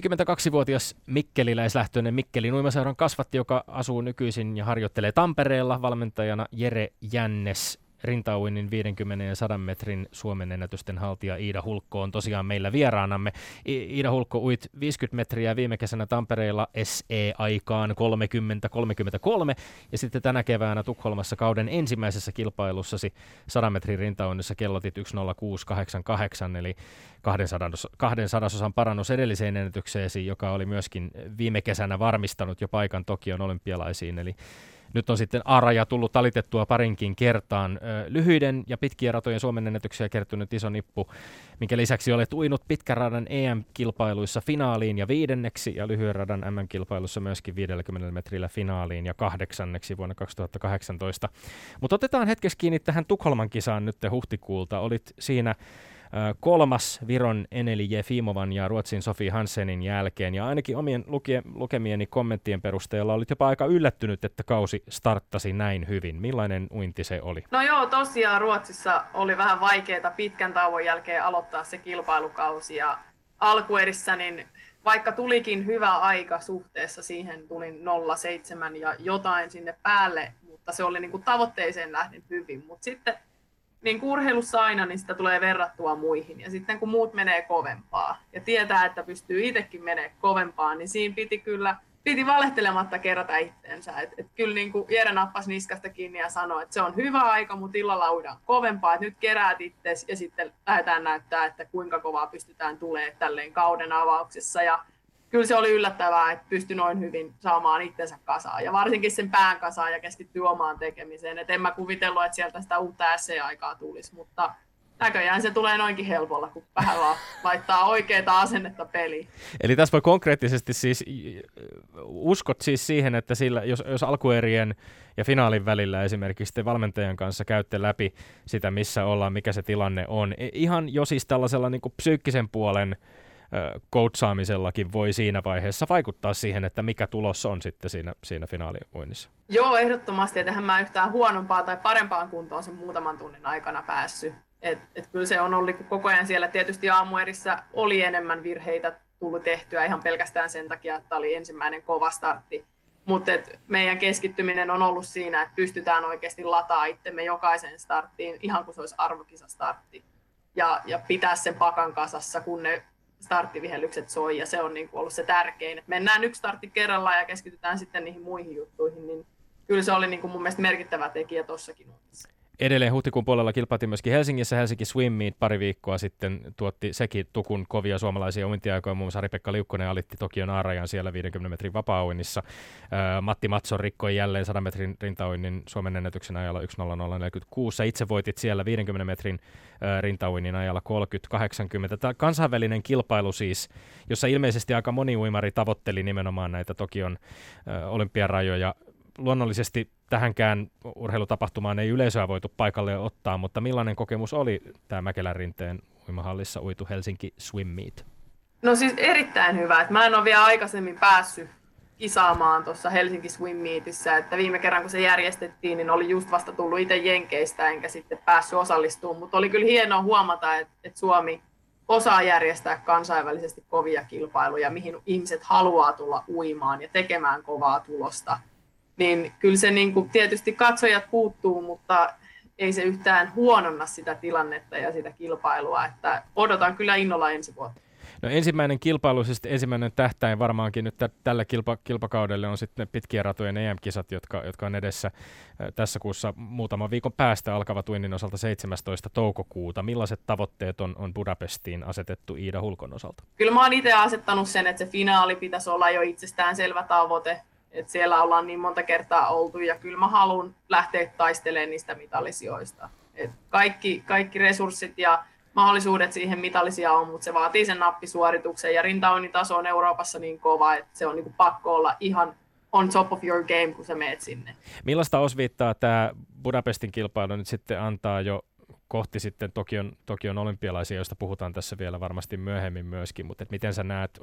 22-vuotias mikkeliläislähtöinen Mikkelin uimaseuran kasvatti, joka asuu nykyisin ja harjoittelee Tampereella, valmentajana Jere Jännes. Rintauinnin 50 ja 100 metrin Suomen ennätysten haltija Iida Hulkko on tosiaan meillä vieraanamme. Iida Hulkko, uit 50 metriä viime kesänä Tampereella SE-aikaan 30-33, ja sitten tänä keväänä Tukholmassa kauden ensimmäisessä kilpailussasi 100 metrin rintauinnissa kellotit 1.06.88, eli 200 parannus edelliseen ennätykseesi, joka oli myöskin viime kesänä varmistanut jo paikan Tokion olympialaisiin, eli Nyt on sitten A-raja tullut talitettua parinkin kertaan. Lyhyiden ja pitkien ratojen Suomen ennätyksiä kertynyt iso nippu, minkä lisäksi olet uinut pitkän radan EM-kilpailuissa finaaliin ja viidenneksi ja lyhyen radan MM-kilpailussa myöskin 50 metrillä finaaliin ja 8. vuonna 2018. Mutta otetaan hetkessä kiinni tähän Tukholman kisaan nyt huhtikuulta. Olit siinä 3. Viron Eneli Jefimovan ja Ruotsin Sofi Hansenin jälkeen, ja ainakin omien lukemieni kommenttien perusteella olit jopa aika yllättynyt, että kausi starttasi näin hyvin. Millainen uinti se oli? No joo, tosiaan Ruotsissa oli vähän vaikeaa pitkän tauon jälkeen aloittaa se kilpailukausi, ja alkuerissä niin vaikka tulikin hyvä aika suhteessa siihen, tulin 0,7 ja jotain sinne päälle, mutta se oli niin kuin tavoitteeseen nähden hyvin, mutta sitten niin kuin urheilussa aina, niin sitä tulee verrattua muihin. Ja sitten kun muut menee kovempaa ja tietää, että pystyy itsekin menee kovempaa, niin siinä piti valehtelematta kerätä itteensä. Et kyllä niin kuin Jere nappasi niskasta kiinni ja sanoi, että se on hyvä aika, mutta illalla uidaan kovempaa. Et nyt keräät ittees ja sitten lähdetään näyttää, että kuinka kovaa pystytään tulemaan tälleen kauden avauksessa. Ja kyllä se oli yllättävää, että pystyi noin hyvin saamaan itsensä kasaan ja varsinkin sen pään kasaan ja keskittyy omaan tekemiseen. Et en mä kuvitellut, että sieltä sitä uutta SC-aikaa tulisi, mutta näköjään se tulee noinkin helpolla, kun vähän laittaa oikeaa asennetta peliin. Eli tässä voi konkreettisesti siis, uskot siis siihen, että sillä, jos alkuerien ja finaalin välillä esimerkiksi valmentajan kanssa käytte läpi sitä, missä ollaan, mikä se tilanne on, ihan jo siis tällaisella niin kuin psyykkisen puolen coachaamisellakin voi siinä vaiheessa vaikuttaa siihen, että mikä tulos on sitten siinä finaaliuinnissa. Joo, ehdottomasti. Että mä yhtään huonompaan tai parempaan kuntoon sen muutaman tunnin aikana päässyt. Et kyllä se on ollut koko ajan siellä. Tietysti aamuerissä oli enemmän virheitä tullut tehtyä ihan pelkästään sen takia, että oli ensimmäinen kova startti. Mutta meidän keskittyminen on ollut siinä, että pystytään oikeasti lataa itsemme jokaisen starttiin, ihan kuin se olisi arvokisastartti. Ja pitää sen pakan kasassa, kun ne starttivihellykset soi, ja se on niin kuin ollut se tärkein. Et mennään yksi startti kerrallaan ja keskitytään sitten niihin muihin juttuihin, niin kyllä se oli niin kuin mun mielestä merkittävä tekijä tuossakin. Edelleen huhtikuun puolella kilpailtiin myöskin Helsingissä. Helsinki Swim Meet pari viikkoa sitten tuotti sekin tukun kovia suomalaisia uintiaikoja. Muun muassa Ari-Pekka Liukkonen alitti Tokion A-rajan siellä 50 metrin vapaa-uinnissa. Matti Matson rikkoi jälleen 100 metrin rintauinnin Suomen ennätyksen ajalla 1.00.46. Sä itse voitit siellä 50 metrin rintauinnin ajalla 30.80. Tämä kansainvälinen kilpailu siis, jossa ilmeisesti aika moni uimari tavoitteli nimenomaan näitä Tokion olympiarajoja. Luonnollisesti tähänkään urheilutapahtumaan ei yleisöä voitu paikalle ottaa, mutta millainen kokemus oli tämä Mäkelän rinteen uimahallissa uitu Helsinki Swim Meet? No siis erittäin hyvä. Et mä en ole vielä aikaisemmin päässyt kisaamaan tuossa Helsinki Swim Meetissä. Että viime kerran kun se järjestettiin, niin oli just vasta tullut itse Jenkeistä enkä sitten päässyt osallistumaan. Mutta oli kyllä hienoa huomata, että Suomi osaa järjestää kansainvälisesti kovia kilpailuja, mihin ihmiset haluaa tulla uimaan ja tekemään kovaa tulosta. Niin kyllä se niin kuin, tietysti katsojat puuttuu, mutta ei se yhtään huononna sitä tilannetta ja sitä kilpailua, että odotan kyllä innolla ensi vuotta. No ensimmäinen kilpailu, siis ensimmäinen tähtäin varmaankin nyt tällä kilpakaudelle on sitten pitkien ratojen EM-kisat, jotka on edessä tässä kuussa muutaman viikon päästä alkavat uinnin osalta 17. toukokuuta. Millaiset tavoitteet on Budapestiin asetettu Iida Hulkon osalta? Kyllä mä oon itse asettanut sen, että se finaali pitäisi olla jo itsestäänselvä tavoite. Et siellä ollaan niin monta kertaa oltu ja kyllä mä haluan lähteä taistelemaan niistä mitallisijoista. Et kaikki resurssit ja mahdollisuudet siihen mitallisia on, mutta se vaatii sen nappisuorituksen ja rintauinnin taso on Euroopassa niin kova, että se on niinku pakko olla ihan on top of your game, kun sä meet sinne. Millaista osviittaa tämä Budapestin kilpailu nyt sitten antaa jo kohti sitten Tokion olympialaisia, joista puhutaan tässä vielä varmasti myöhemmin myöskin, mutta miten sä näet,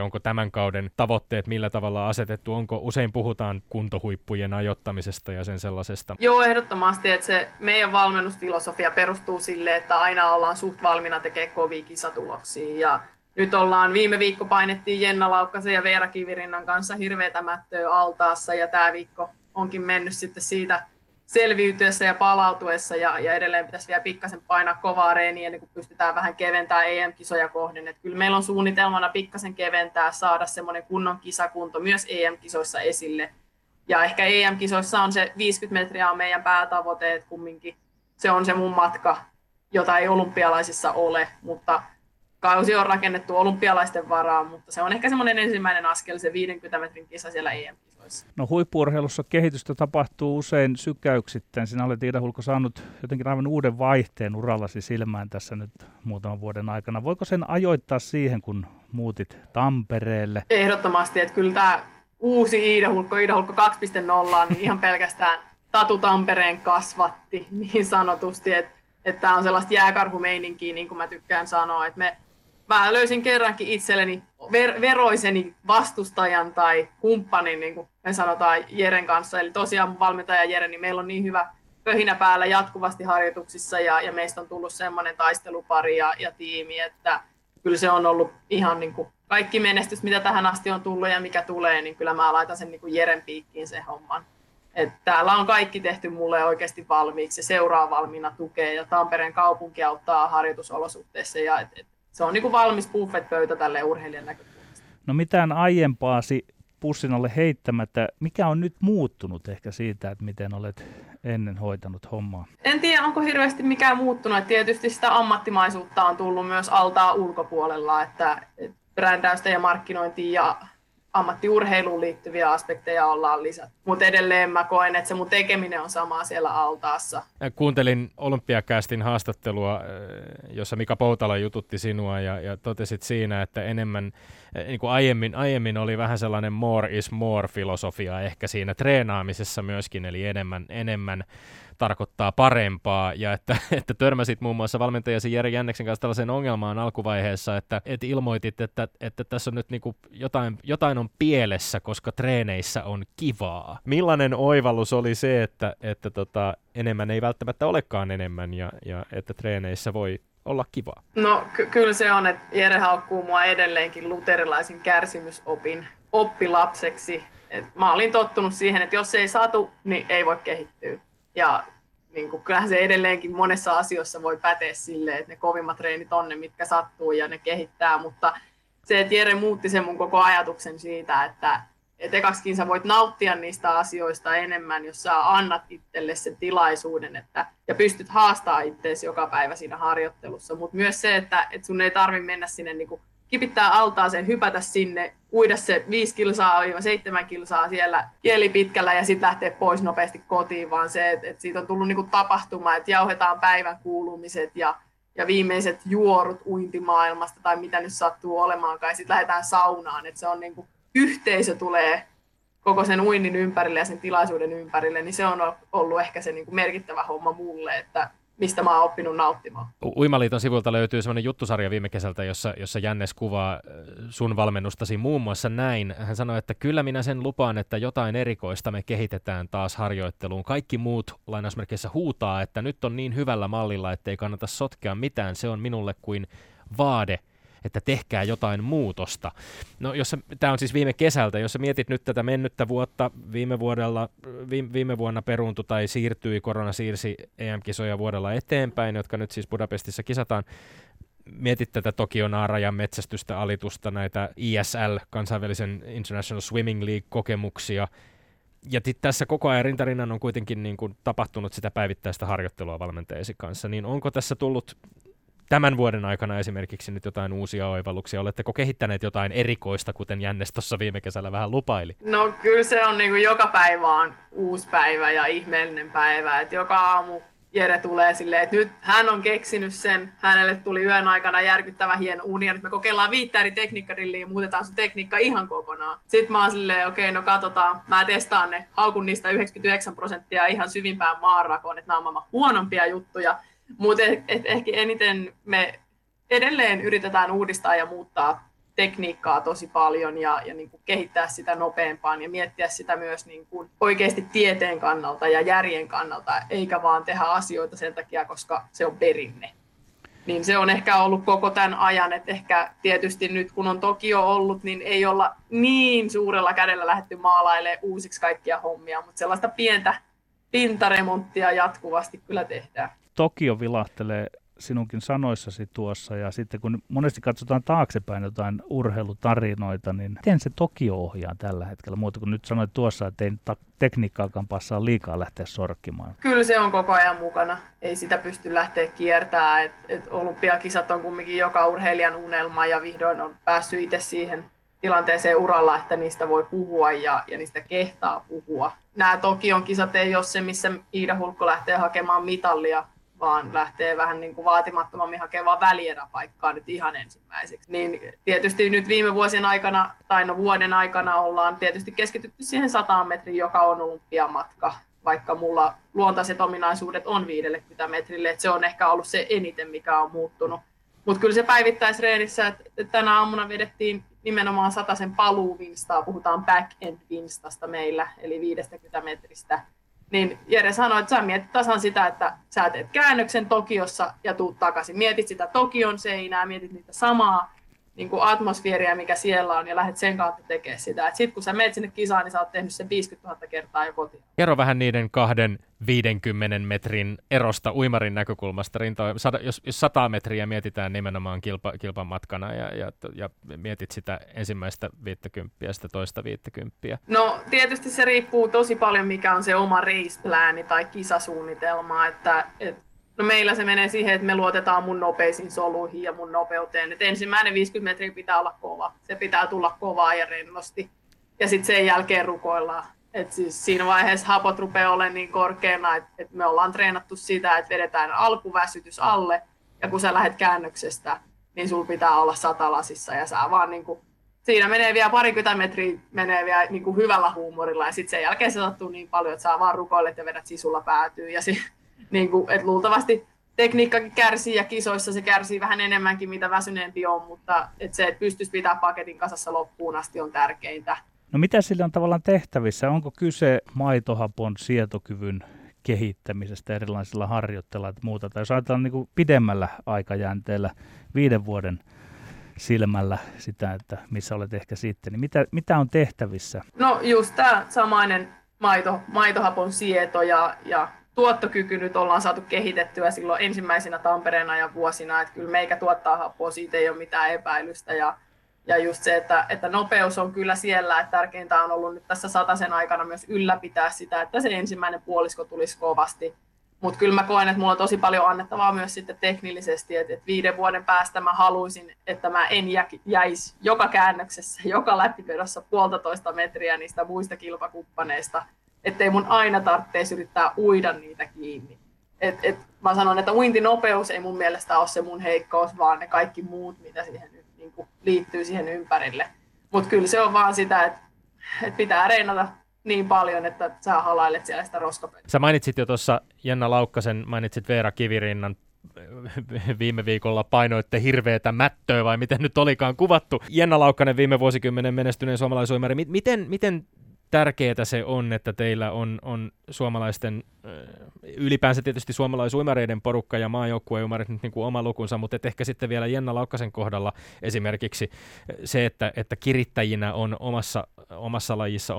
onko tämän kauden tavoitteet millä tavalla asetettu, onko usein puhutaan kuntohuippujen ajoittamisesta ja sen sellaisesta? Joo, ehdottomasti, että se meidän valmennusfilosofia perustuu sille, että aina ollaan suht valmiina tekemään kovia kisatuloksia ja nyt ollaan, viime viikko painettiin Jenna Laukkasen ja Veera Kivirinnan kanssa hirveätä mättöä altaassa ja tämä viikko onkin mennyt sitten siitä selviytyessä ja palautuessa ja edelleen pitäisi vielä pikkasen painaa kovaa reeniä ennen kuin pystytään vähän keventämään EM-kisoja kohden. Et kyllä meillä on suunnitelmana pikkasen keventää, saada semmoinen kunnon kisakunto myös EM-kisoissa esille. Ja ehkä EM-kisoissa on se 50 metriä on meidän päätavoite, että kumminkin se on se mun matka, jota ei olympialaisissa ole, mutta kausi on rakennettu olympialaisten varaan, mutta se on ehkä semmoinen ensimmäinen askel, se 50 metrin kisa siellä EM-kisoissa. No huippu-urheilussa kehitystä tapahtuu usein sykäyksittäin. Sinä olet, Iida Hulkko, saanut jotenkin aivan uuden vaihteen urallasi silmään tässä nyt muutaman vuoden aikana. Voiko sen ajoittaa siihen, kun muutit Tampereelle? Ehdottomasti, että kyllä tämä uusi Iida Hulkko 2.0, niin ihan pelkästään Tatu Tampereen kasvatti niin sanotusti, että tämä on sellaista jääkarhumeininkiä, niin kuin mä tykkään sanoa, että mä löysin kerrankin itselleni veroiseni vastustajan tai kumppanin, niin kuin me sanotaan Jeren kanssa. Eli tosiaan mun valmentaja Jere, niin meillä on niin hyvä pöhinä päällä jatkuvasti harjoituksissa ja meistä on tullut semmoinen taistelupari ja tiimi, että kyllä se on ollut ihan niin kuin kaikki menestys, mitä tähän asti on tullut ja mikä tulee, niin kyllä mä laitan sen niin kuin Jeren piikkiin sen homman. Että täällä on kaikki tehty mulle oikeasti valmiiksi ja seuraa valmiina tukea ja Tampereen kaupunki auttaa harjoitusolosuhteissa ja se on niin kuin valmis buffetpöytä tälle urheilijan näkökulmasta. No mitään aiempaasi pussin alle heittämättä, mikä on nyt muuttunut ehkä siitä, että miten olet ennen hoitanut hommaa? En tiedä, onko hirveästi mikään muuttunut. Et tietysti sitä ammattimaisuutta on tullut myös altaa ulkopuolella, että brändäystä ja markkinointia ja ammattiurheiluun liittyviä aspekteja ollaan lisätty. Mutta edelleen mä koen, että se mun tekeminen on samaa siellä altaassa. Kuuntelin Olympiakäästin haastattelua, jossa Mika Poutala jututti sinua ja totesit siinä, että enemmän, niin kuin aiemmin oli vähän sellainen more is more -filosofia ehkä siinä treenaamisessa myöskin, eli enemmän tarkoittaa parempaa, ja että törmäsit muun muassa valmentajasi Jere Jänneksen kanssa tällaiseen ongelmaan alkuvaiheessa, että ilmoitit, että tässä on nyt niin kuin jotain on pielessä, koska treeneissä on kivaa. Millainen oivallus oli se, että enemmän ei välttämättä olekaan enemmän, ja että treeneissä voi olla kivaa? No kyllä se on, että Jere haukkuu mua edelleenkin luterilaisen kärsimysopin oppilapseksi. Et mä olin tottunut siihen, että jos ei satu, niin ei voi kehittyä. Ja niin kuin, kyllähän se edelleenkin monessa asiassa voi päteä silleen, että ne kovimmat treenit on ne, mitkä sattuu ja ne kehittää, mutta se, että Jere muutti sen mun koko ajatuksen siitä, että ekaksikin sä voit nauttia niistä asioista enemmän, jos sä annat itselle sen tilaisuuden ja pystyt haastaa itseäsi joka päivä siinä harjoittelussa, mutta myös se, että sun ei tarvitse mennä sinne niin kuin kipittää altaaseen, hypätä sinne, uida se 5-7 kilsaa siellä kieli pitkällä ja sitten lähtee pois nopeasti kotiin, vaan se, että siitä on tullut niinku tapahtuma, että jauhetaan päivän kuulumiset ja viimeiset juorut uintimaailmasta tai mitä nyt sattuu olemaankaan, ja sitten lähdetään saunaan, että se on niinku, yhteisö tulee koko sen uinnin ympärille ja sen tilaisuuden ympärille, niin se on ollut ehkä se niinku merkittävä homma mulle, että mistä mä oon oppinut nauttimaan. Uimaliiton sivulta löytyy sellainen juttusarja viime kesältä, jossa Jännes kuvaa sun valmennustasi muun muassa näin. Hän sanoi, että kyllä minä sen lupaan, että jotain erikoista me kehitetään taas harjoitteluun. Kaikki muut lainausmerkeissä huutaa, että nyt on niin hyvällä mallilla, ettei kannata sotkea mitään. Se on minulle kuin vaade, että tehkää jotain muutosta. No, tämä on siis viime kesältä. Jos sä mietit nyt tätä mennyttä vuotta, viime vuonna peruuntui tai siirtyi, korona siirsi EM-kisoja vuodella eteenpäin, jotka nyt siis Budapestissa kisataan. Mietit tätä Tokion A-rajan metsästystä, alitusta, näitä ISL, kansainvälisen International Swimming League-kokemuksia. Ja tässä koko ajan rintarinnan on kuitenkin niin kuin tapahtunut sitä päivittäistä harjoittelua valmentajasi kanssa. Niin onko tässä tullut tämän vuoden aikana esimerkiksi nyt jotain uusia oivalluksia? Oletteko kehittäneet jotain erikoista, kuten Jännes tuossa viime kesällä vähän lupaili? No kyllä se on niin kuin joka päivä on uusi päivä ja ihmeellinen päivä. Et joka aamu Jere tulee silleen, että nyt hän on keksinyt sen. Hänelle tuli yön aikana järkyttävän hieno uni. Ja nyt me kokeillaan 5 eri tekniikkarillia ja muutetaan sun tekniikka ihan kokonaan. Sitten mä oon silleen, okei, no katsotaan. Mä testaan ne. Haukun niistä 99% ihan syvimpään maanrakoon. Että nämä on maailman huonompia juttuja. Mutta ehkä eniten me edelleen yritetään uudistaa ja muuttaa tekniikkaa tosi paljon ja niin kuin kehittää sitä nopeampaan ja miettiä sitä myös niin kuin oikeasti tieteen kannalta ja järjen kannalta, eikä vaan tehdä asioita sen takia, koska se on perinne. Niin se on ehkä ollut koko tämän ajan, että ehkä tietysti nyt kun on Tokio ollut, niin ei olla niin suurella kädellä lähdetty maalailemaan uusiksi kaikkia hommia, mutta sellaista pientä pintaremonttia jatkuvasti kyllä tehdään. Tokio vilahtelee sinunkin sanoissasi tuossa, ja sitten kun monesti katsotaan taaksepäin jotain urheilutarinoita, niin miten se Tokio ohjaa tällä hetkellä? Muuta kuin nyt sanoit tuossa, että ei tekniikkaakaan passaa liikaa lähteä sorkkimaan. Kyllä se on koko ajan mukana. Ei sitä pysty lähteä kiertämään. Et olympiakisat on kumminkin joka urheilijan unelma, ja vihdoin on päässyt itse siihen tilanteeseen uralla, että niistä voi puhua ja niistä kehtaa puhua. Nämä Tokion kisat ei ole se, missä Iida Hulkko lähtee hakemaan mitallia, vaan lähtee vähän niin kuin vaatimattomammin hakemaan välieräpaikkaa nyt ihan ensimmäiseksi. Niin tietysti nyt viime vuosien aikana, tai no vuoden aikana ollaan tietysti keskitytty siihen 100 metriin, joka on olympiamatka, vaikka mulla luontaiset ominaisuudet on 50 metrille, että se on ehkä ollut se eniten, mikä on muuttunut. Mutta kyllä se päivittäisreenissä, että tänä aamuna vedettiin nimenomaan 100 paluuvinstaa, puhutaan back-end-vinstasta meillä, eli 50 metristä. Niin Jere sanoi, että sä mietit tasan sitä, että sä teet käännöksen Tokiossa ja tuut takaisin. Mietit sitä Tokion seinää, mietit niitä samaa niin kuin atmosfääriä, mikä siellä on, ja lähdet sen kautta tekemään sitä. Sitten kun sä menet sinne kisaan, niin sä oot tehnyt sen 50 000 kertaa jo kotiin. Kerro vähän niiden kahden 50 metrin erosta uimarin näkökulmasta. Jos 100 metriä mietitään nimenomaan kilpan matkana ja mietit sitä ensimmäistä 50 ja sitä toista 50. No tietysti se riippuu tosi paljon, mikä on se oma race-plääni tai kisasuunnitelma, no meillä se menee siihen, että me luotetaan mun nopeisiin soluihin ja mun nopeuteen. Et ensimmäinen 50 metriä pitää olla kova. Se pitää tulla kovaa ja rennosti. Ja sitten sen jälkeen rukoillaan. Et siis siinä vaiheessa hapot rupeaa olemaan niin korkeana, että me ollaan treenattu sitä, että vedetään alkuväsytys alle. Ja kun sä lähdet käännöksestä, niin sulla pitää olla 100 lasissa. Ja sä vaan niinku, siinä menee vielä parikymmentä metriä niinku hyvällä huumorilla. Ja sitten sen jälkeen se sattuu niin paljon, että sä vaan rukoilet ja vedät sisulla päätyyn. Ja niin kuin, että luultavasti tekniikkakin kärsii ja kisoissa se kärsii vähän enemmänkin, mitä väsyneempi on, mutta että se, että pystyisi pitämään paketin kasassa loppuun asti, on tärkeintä. No mitä sillä on tavallaan tehtävissä? Onko kyse maitohapon sietokyvyn kehittämisestä erilaisilla harjoitteilla ja muuta? Tai jos ajatellaan niin kuin pidemmällä aikajänteellä, 5 vuoden silmällä sitä, että missä olet ehkä sitten, niin mitä on tehtävissä? No just tämä samainen maitohapon sieto ja tuottokyky nyt ollaan saatu kehitettyä silloin ensimmäisenä Tampereen ajan vuosina, että kyllä meikä tuottaa happoa, siitä ei ole mitään epäilystä. Ja just se, että nopeus on kyllä siellä, että tärkeintä on ollut nyt tässä 100 aikana myös ylläpitää sitä, että se ensimmäinen puolisko tulisi kovasti. Mutta kyllä mä koen, että mulla on tosi paljon annettavaa myös sitten teknillisesti, että 5 vuoden päästä mä haluaisin, että mä en jäisi joka käännöksessä, joka läpivedossa 1,5 metriä niistä muista kilpakumppaneista, ettei mun aina tarvitse yrittää uida niitä kiinni. Mä sanon, että uintinopeus ei mun mielestä ole se mun heikkous, vaan ne kaikki muut, mitä siihen niin kuin liittyy siihen ympärille. Mutta kyllä se on vaan sitä, että pitää reenata niin paljon, että sä halailet siellä sitä roskapöytää. Sä mainitsit jo tuossa Jenna Laukkasen, mainitsit Veera Kivirinnan. Viime viikolla painoitte hirveätä mättöä, vai miten nyt olikaan kuvattu. Jenna Laukkanen, viime vuosikymmenen menestyneen suomalaisuimari. Miten tärkeää se on, että teillä on suomalaisten, ylipäänsä tietysti suomalaisuimareiden porukka ja maajoukkueuimarit nyt niin kuin oma lukunsa, mutta ehkä sitten vielä Jenna Laukkasen kohdalla esimerkiksi se, että kirittäjinä on omassa lajissa,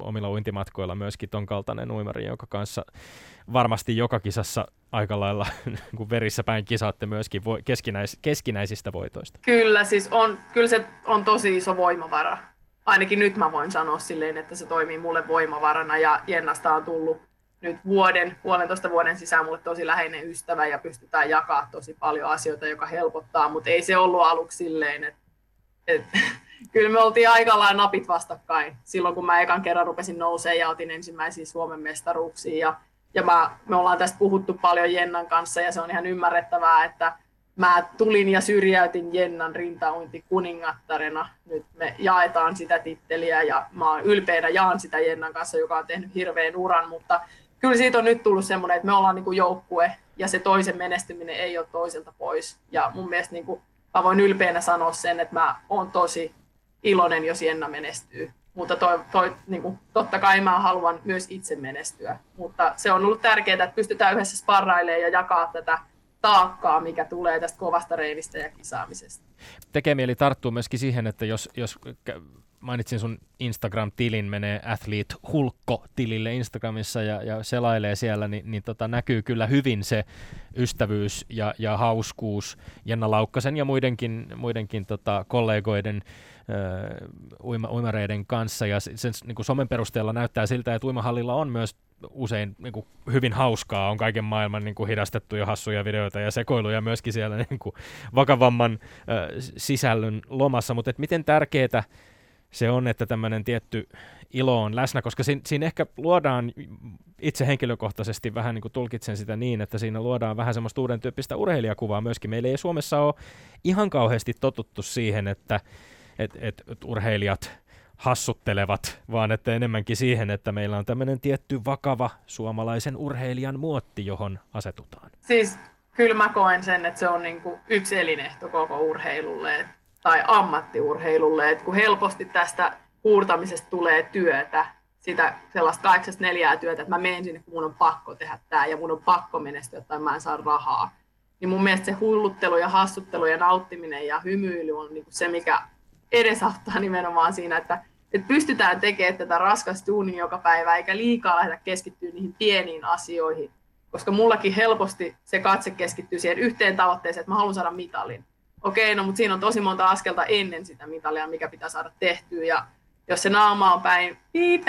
omilla uintimatkoilla myöskin ton kaltainen uimari, jonka kanssa varmasti joka kisassa aika lailla kun verissä päin kisaatte myöskin keskinäisistä voitoista. Kyllä, siis kyllä se on tosi iso voimavara. Ainakin nyt mä voin sanoa silleen, että se toimii mulle voimavarana, ja Jennasta on tullut nyt puolentoista vuoden sisään mulle tosi läheinen ystävä, ja pystytään jakamaan tosi paljon asioita, joka helpottaa, mutta ei se ollut aluksi silleen, että kyllä me oltiin aika lailla napit vastakkain silloin, kun mä ekan kerran rupesin nousemaan ja otin ensimmäisiä Suomen mestaruuksia, me ollaan tästä puhuttu paljon Jennan kanssa, ja se on ihan ymmärrettävää, että mä tulin ja syrjäytin Jennan rintauintikuningattarena. Nyt me jaetaan sitä titteliä, ja mä oon ylpeänä jaan sitä Jennan kanssa, joka on tehnyt hirveän uran, mutta kyllä siitä on nyt tullut semmoinen, että me ollaan niin kuin joukkue, ja se toisen menestyminen ei ole toiselta pois. Ja mun mielestä niin kuin, mä voin ylpeänä sanoa sen, että mä oon tosi iloinen, jos Jenna menestyy. Mutta niin kuin, totta kai mä haluan myös itse menestyä. Mutta se on ollut tärkeää, että pystytään yhdessä sparrailemaan ja jakaa tätä taakkaa, mikä tulee tästä kovasta reinistä ja kisaamisesta. Tekee mieli tarttua myöskin siihen, että jos mainitsin sun Instagram-tilin, menee Athleta Hulkko-tilille Instagramissa ja selailee siellä, niin näkyy kyllä hyvin se ystävyys ja hauskuus Jenna Laukkasen ja muidenkin kollegoiden uimareiden kanssa. Ja sen niin somen perusteella näyttää siltä, että uimahallilla on myös usein niin kuin hyvin hauskaa, on kaiken maailman niin kuin hidastettuja hassuja videoita ja sekoiluja myöskin siellä niin kuin vakavamman sisällön lomassa, mutta miten tärkeää se on, että tämmöinen tietty ilo on läsnä, koska siinä ehkä luodaan, itse henkilökohtaisesti vähän niin kuin tulkitsen sitä niin, että siinä luodaan vähän semmoista uuden tyyppistä urheilijakuvaa myöskin. Meillä ei Suomessa ole ihan kauheasti totuttu siihen, että urheilijat hassuttelevat, vaan että enemmänkin siihen, että meillä on tämmöinen tietty vakava suomalaisen urheilijan muotti, johon asetutaan. Siis kyllä mä koen sen, että se on niin kuin yksi elinehto koko urheilulle tai ammattiurheilulle, että kun helposti tästä huurtamisesta tulee työtä, sitä sellaista 8-4 työtä, että mä menen sinne, kun mun on pakko tehdä tää ja mun on pakko menestyä tai mä en saa rahaa, niin mun mielestä se hulluttelu ja hassuttelu ja nauttiminen ja hymyily on niin kuin se, mikä edesauttaa nimenomaan siinä, että pystytään tekemään tätä raskasta duunia joka päivä, eikä liikaa lähdetä keskittyä niihin pieniin asioihin, koska mullakin helposti se katse keskittyy siihen yhteen tavoitteeseen, että mä haluan saada mitalin. Okei, no mutta siinä on tosi monta askelta ennen sitä mitalia, mikä pitää saada tehtyä, ja jos se naama on päin piip,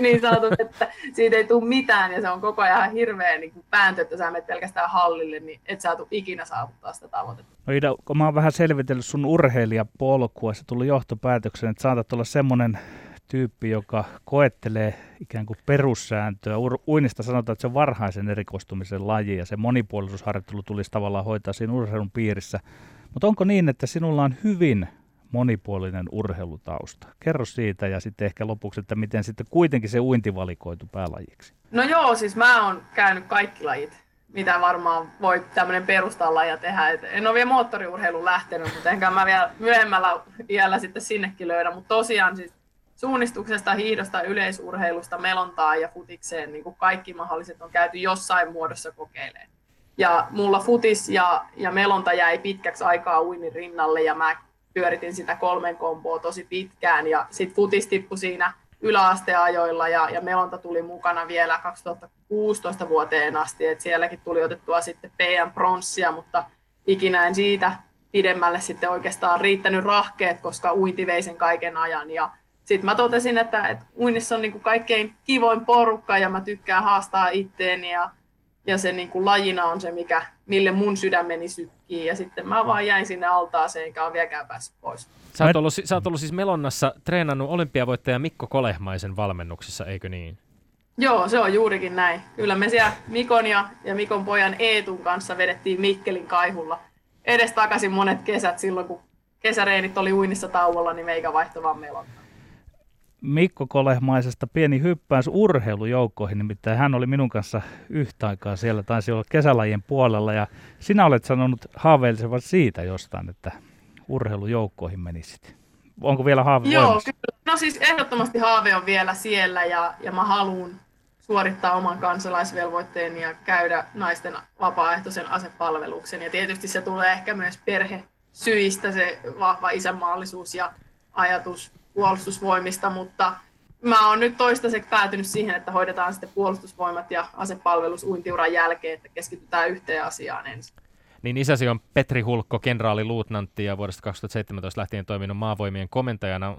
niin sanotut, että siitä ei tule mitään, ja se on koko ajan hirveä niin pääntö, että sä menet pelkästään hallille, niin et sä tuu ikinä saavuttaa sitä tavoitetta. No Iida, kun mä oon vähän selvitellyt sun urheilijapolkua, se tuli johtopäätöksen, että saatat olla semmoinen tyyppi, joka koettelee ikään kuin perussääntöä. Uinnista sanotaan, että se on varhaisen erikoistumisen laji, ja se monipuolisuusharjoittelu tulisi tavallaan hoitaa siinä urheilun piirissä. Mutta onko niin, että sinulla on hyvin monipuolinen urheilutausta? Kerro siitä ja sitten ehkä lopuksi, että miten sitten kuitenkin se uinti valikoitu päälajiksi. No joo, siis mä oon käynyt kaikki lajit, mitä varmaan voi tämmöinen perustalaja tehdä. Et en ole vielä moottoriurheilun lähtenyt, mutta enkä mä vielä myöhemmällä iällä sitten sinnekin löydä. Mutta tosiaan siis suunnistuksesta, hiihdosta, yleisurheilusta, melontaa ja futikseen, niin kuin kaikki mahdolliset on käyty jossain muodossa kokeilemaan. Ja mulla futis ja melonta jäi pitkäksi aikaa uinnin rinnalle ja mä pyöritin sitä 3 komboa tosi pitkään ja sitten futis tippui siinä yläasteajoilla ja melonta tuli mukana vielä 2016 vuoteen asti, että sielläkin tuli otettua sitten PM-pronssia, mutta ikinä en siitä pidemmälle sitten oikeastaan riittänyt rahkeet, koska uinti vei sen kaiken ajan ja sitten mä totesin, että uinnissa on niinku kaikkein kivoin porukka ja mä tykkään haastaa itteeni ja se niin kuin lajina on se, mille mun sydämeni sykkii, ja sitten mä vaan jäin sinne altaaseen, eikä ole vieläkään päässyt pois. Sä oot ollut siis Melonnassa treenannut olympiavoittaja Mikko Kolehmaisen valmennuksissa, eikö niin? Joo, se on juurikin näin. Kyllä me siellä Mikon ja Mikon pojan Eetun kanssa vedettiin Mikkelin kaihulla edestakaisin monet kesät silloin, kun kesäreenit oli uinnissa tauolla, niin meikä vaihtoi vaan Melonnaan. Mikko Kolehmaisesta pieni hyppäys urheilujoukkoihin, nimittäin hän oli minun kanssa yhtä aikaa siellä, taisi olla kesälajien puolella, ja sinä olet sanonut haaveilisevan siitä jostain, että urheilujoukkoihin menisit. Onko vielä haave voimassa? Joo, kyllä. No siis ehdottomasti haave on vielä siellä, ja mä haluan suorittaa oman kansalaisvelvoitteeni ja käydä naisten vapaaehtoisen asepalveluksen, ja tietysti se tulee ehkä myös perhesyistä, se vahva isänmaallisuus ja ajatus puolustusvoimista, mutta mä oon nyt toistaiseksi päätynyt siihen, että hoidetaan sitten puolustusvoimat ja asepalvelus uintiuran jälkeen, että keskitytään yhteen asiaan ensin. Niin isäsi on Petri Hulkko, kenraaliluutnantti ja vuodesta 2017 lähtien toiminut maavoimien komentajana.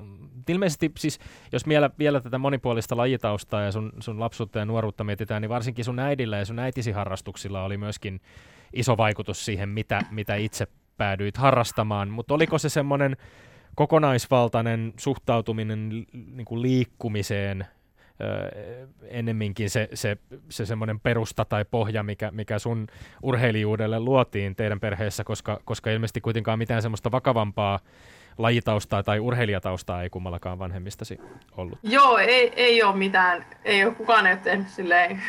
Ilmeisesti siis, jos vielä tätä monipuolista lajitaustaa ja sun lapsuutta ja nuoruutta mietitään, niin varsinkin sun äidillä ja sun äitisi harrastuksilla oli myöskin iso vaikutus siihen, mitä itse päädyit harrastamaan, mutta oliko se semmoinen kokonaisvaltainen suhtautuminen niin kuin liikkumiseen ennemminkin se semmoinen perusta tai pohja, mikä sun urheilijuudelle luotiin teidän perheessä, koska ilmeisesti kuitenkaan mitään semmoista vakavampaa lajitaustaa tai urheilijataustaa ei kummallakaan vanhemmistasi ollut. Joo, ei ole mitään, ei ole kukaan tehnyt silleen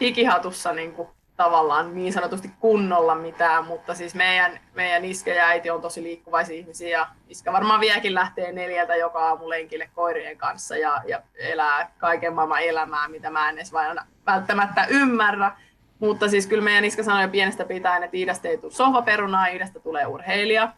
hikihatussa niin kuin tavallaan niin sanotusti kunnolla mitään, mutta siis meidän iskä ja äiti on tosi liikkuvaisia ihmisiä ja iskä varmaan vieläkin lähtee 4 joka aamu lenkille koirien kanssa ja elää kaiken maailman elämää, mitä mä en edes välttämättä ymmärrä, mutta siis kyllä meidän iskä sanoi jo pienestä pitäen, että Iidasta ei tule sohvaperunaa, Iidasta tulee urheilija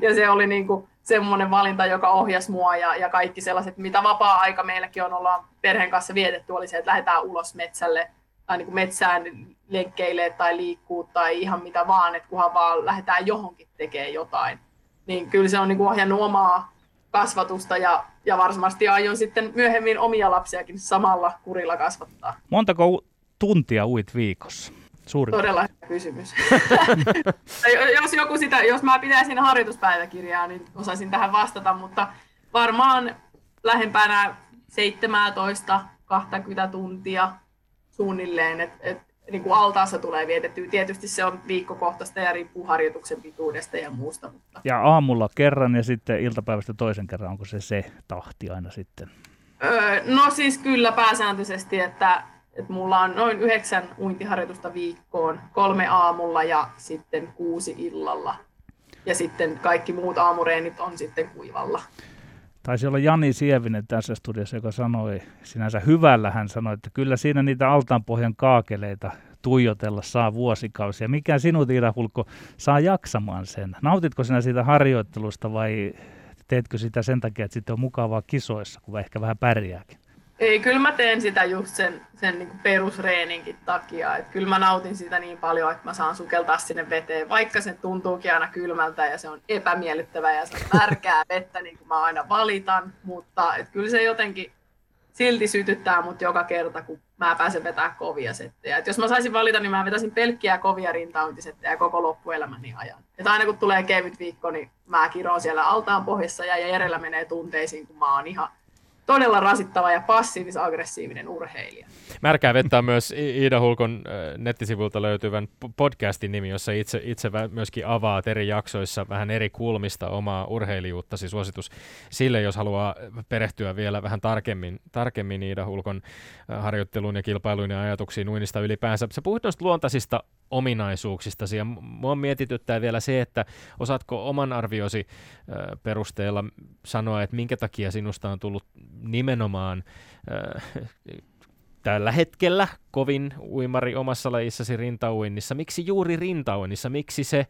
ja se oli niin kuin semmoinen valinta, joka ohjasi mua ja kaikki sellaiset, mitä vapaa-aika meilläkin on, ollaan perheen kanssa vietetty, oli se, että lähdetään ulos metsälle tai niin kuin metsään lenkkeilee tai liikkuu tai ihan mitä vaan, että kunhan vaan lähdetään johonkin tekemään jotain. Niin kyllä se on niin kuin ohjannut omaa kasvatusta ja varmasti aion sitten myöhemmin omia lapsiakin samalla kurilla kasvattaa. Montako tuntia uit viikossa? Suurin. Todella hyvä kysymys. Jos mä pitäisin harjoituspäiväkirjaa, niin osaisin tähän vastata, mutta varmaan lähempänä 17-20 tuntia suunnilleen, että niin kuin altaassa tulee vietettyä. Tietysti se on viikkokohtaista ja riippuu harjoituksen pituudesta ja muusta. Mutta... Ja aamulla kerran ja sitten iltapäivästä toisen kerran, onko se tahti aina sitten? No siis kyllä pääsääntöisesti, että mulla on noin 9 uintiharjoitusta viikkoon, 3 aamulla ja sitten 6 illalla. Ja sitten kaikki muut aamureenit on sitten kuivalla. Taisi olla Jani Sievinen tässä studiossa, joka sanoi sinänsä hyvällä, hän sanoi, että kyllä siinä niitä altaanpohjan kaakeleita tuijotella saa vuosikausia. Mikä sinut, Iida Hulkko, saa jaksamaan sen? Nautitko sinä siitä harjoittelusta vai teetkö sitä sen takia, että sitten on mukavaa kisoissa, kun ehkä vähän pärjääkin? Ei, kyllä mä teen sitä just sen niin kuin perusreeninkin takia. Et kyllä mä nautin sitä niin paljon, että mä saan sukeltaa sinne veteen, vaikka se tuntuukin aina kylmältä ja se on epämiellyttävää ja se on märkää vettä, niin kuin mä aina valitan. Mutta et kyllä se jotenkin silti sytyttää mut joka kerta, kun mä pääsen vetämään kovia settejä. Et jos mä saisin valita, niin mä vetäisin pelkkiä kovia rintauintisettejä koko loppuelämäni ajan. Et aina kun tulee kevyt viikko, niin mä kiroon siellä altaan pohjassa ja Jerellä menee tunteisiin, kun mä oon ihan... Todella rasittava ja passiivis-aggressiivinen urheilija. Märkää vettä myös Iida Hulkon nettisivuilta löytyvän podcastin nimi, jossa itse myöskin avaat eri jaksoissa vähän eri kulmista omaa urheilijuuttasi. Suositus sille, jos haluaa perehtyä vielä vähän tarkemmin Iida Hulkon harjoitteluun ja kilpailuun ja ajatuksiin uinnista ylipäänsä. Sä puhuit noista luontaisista ominaisuuksistasi ja mua mietityttää vielä se, että osaatko oman arviosi perusteella sanoa, että minkä takia sinusta on tullut nimenomaan tällä hetkellä kovin uimari omassa lajissasi rintauinnissa. Miksi juuri rintauinnissa? Miksi se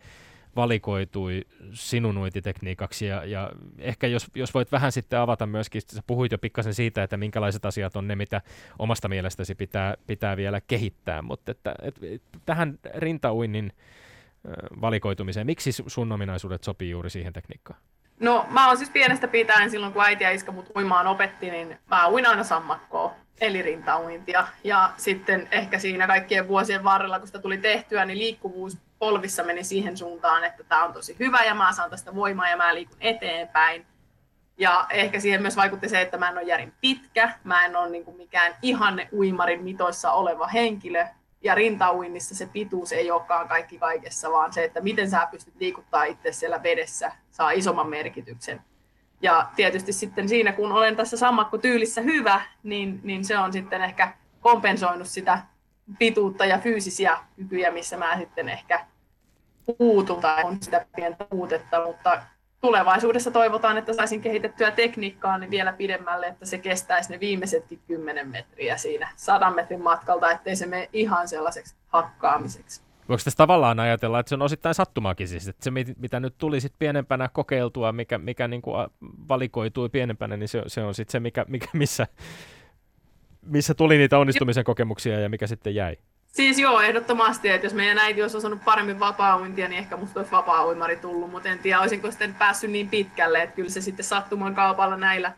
valikoitui sinun uintitekniikaksi? Ja ehkä jos voit vähän sitten avata myöskin, sä puhuit jo pikkasen siitä, että minkälaiset asiat on ne, mitä omasta mielestäsi pitää vielä kehittää, mutta että tähän rintauinnin valikoitumiseen, miksi sun ominaisuudet sopii juuri siihen tekniikkaan? No mä oon siis pienestä pitäen silloin, kun äiti ja iskä mut uimaan opetti, niin mä uin aina sammakkoa, eli rintauintia. Ja sitten ehkä siinä kaikkien vuosien varrella, kun sitä tuli tehtyä, niin liikkuvuus polvissa meni siihen suuntaan, että tää on tosi hyvä ja mä saan tästä voimaa ja mä liikun eteenpäin. Ja ehkä siihen myös vaikutti se, että mä en ole järin pitkä, mä en ole niin kuin mikään ihanne uimarin mitoissa oleva henkilö. Ja rintauinnissa se pituus ei olekaan kaikki kaikessa, vaan se, että miten sä pystyt liikuttaa itse siellä vedessä, saa isomman merkityksen. Ja tietysti sitten siinä, kun olen tässä sammakkotyylissä hyvä, niin se on sitten ehkä kompensoinut sitä pituutta ja fyysisiä kykyjä, missä mä sitten ehkä puutun tai on sitä pientä puutetta, mutta tulevaisuudessa toivotaan, että saisin kehitettyä tekniikkaa niin vielä pidemmälle, että se kestäisi ne viimeisetkin 10 metriä siinä 100 metrin matkalta, ettei se mene ihan sellaiseksi hakkaamiseksi. Voiko tässä tavallaan ajatella, että se on osittain sattumaakin siis, että se mitä nyt tuli sit pienempänä kokeiltua, mikä niin kuin valikoitui pienempänä, niin se on sitten se, missä tuli niitä onnistumisen kokemuksia ja mikä sitten jäi? Siis joo, ehdottomasti, että jos meidän äiti olisi osannut paremmin vapaa-uintia, niin ehkä musta olisi vapaa-uimari tullut, mutta en tiedä, olisinko sitten päässyt niin pitkälle, että kyllä se sitten sattuman kaupalla näillä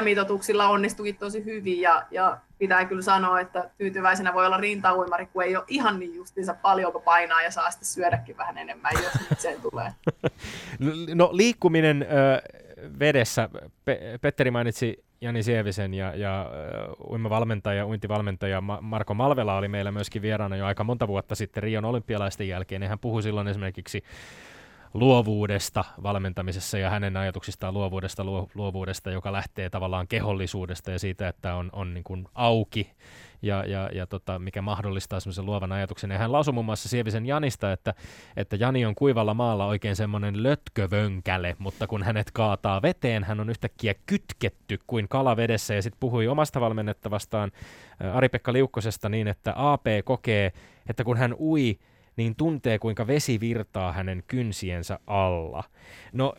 mitoituksilla onnistuikin tosi hyvin ja pitää kyllä sanoa, että tyytyväisenä voi olla rintauimari, kun ei ole ihan niin justiinsa paljonko painaa ja saa sitten syödäkin vähän enemmän, jos nyt sen tulee. No liikkuminen vedessä, Petteri mainitsi Jani Sievisen ja uimavalmentaja, uintivalmentaja Marko Malvela oli meillä myöskin vieraana jo aika monta vuotta sitten Rion olympialaisten jälkeen. Hän puhui silloin esimerkiksi luovuudesta valmentamisessa ja hänen ajatuksistaan luovuudesta, joka lähtee tavallaan kehollisuudesta ja siitä, että on niin kuin auki ja mikä mahdollistaa semmoisen luovan ajatuksen. Ja hän lausui muun muassa Sievisen Janista, että Jani on kuivalla maalla oikein semmoinen lötkövönkäle, mutta kun hänet kaataa veteen, hän on yhtäkkiä kytketty kuin kala vedessä. Ja sitten puhui omasta valmennettavastaan Ari-Pekka Liukkosesta niin, että AP kokee, että kun hän ui, niin tuntee, kuinka vesi virtaa hänen kynsiensä alla. No,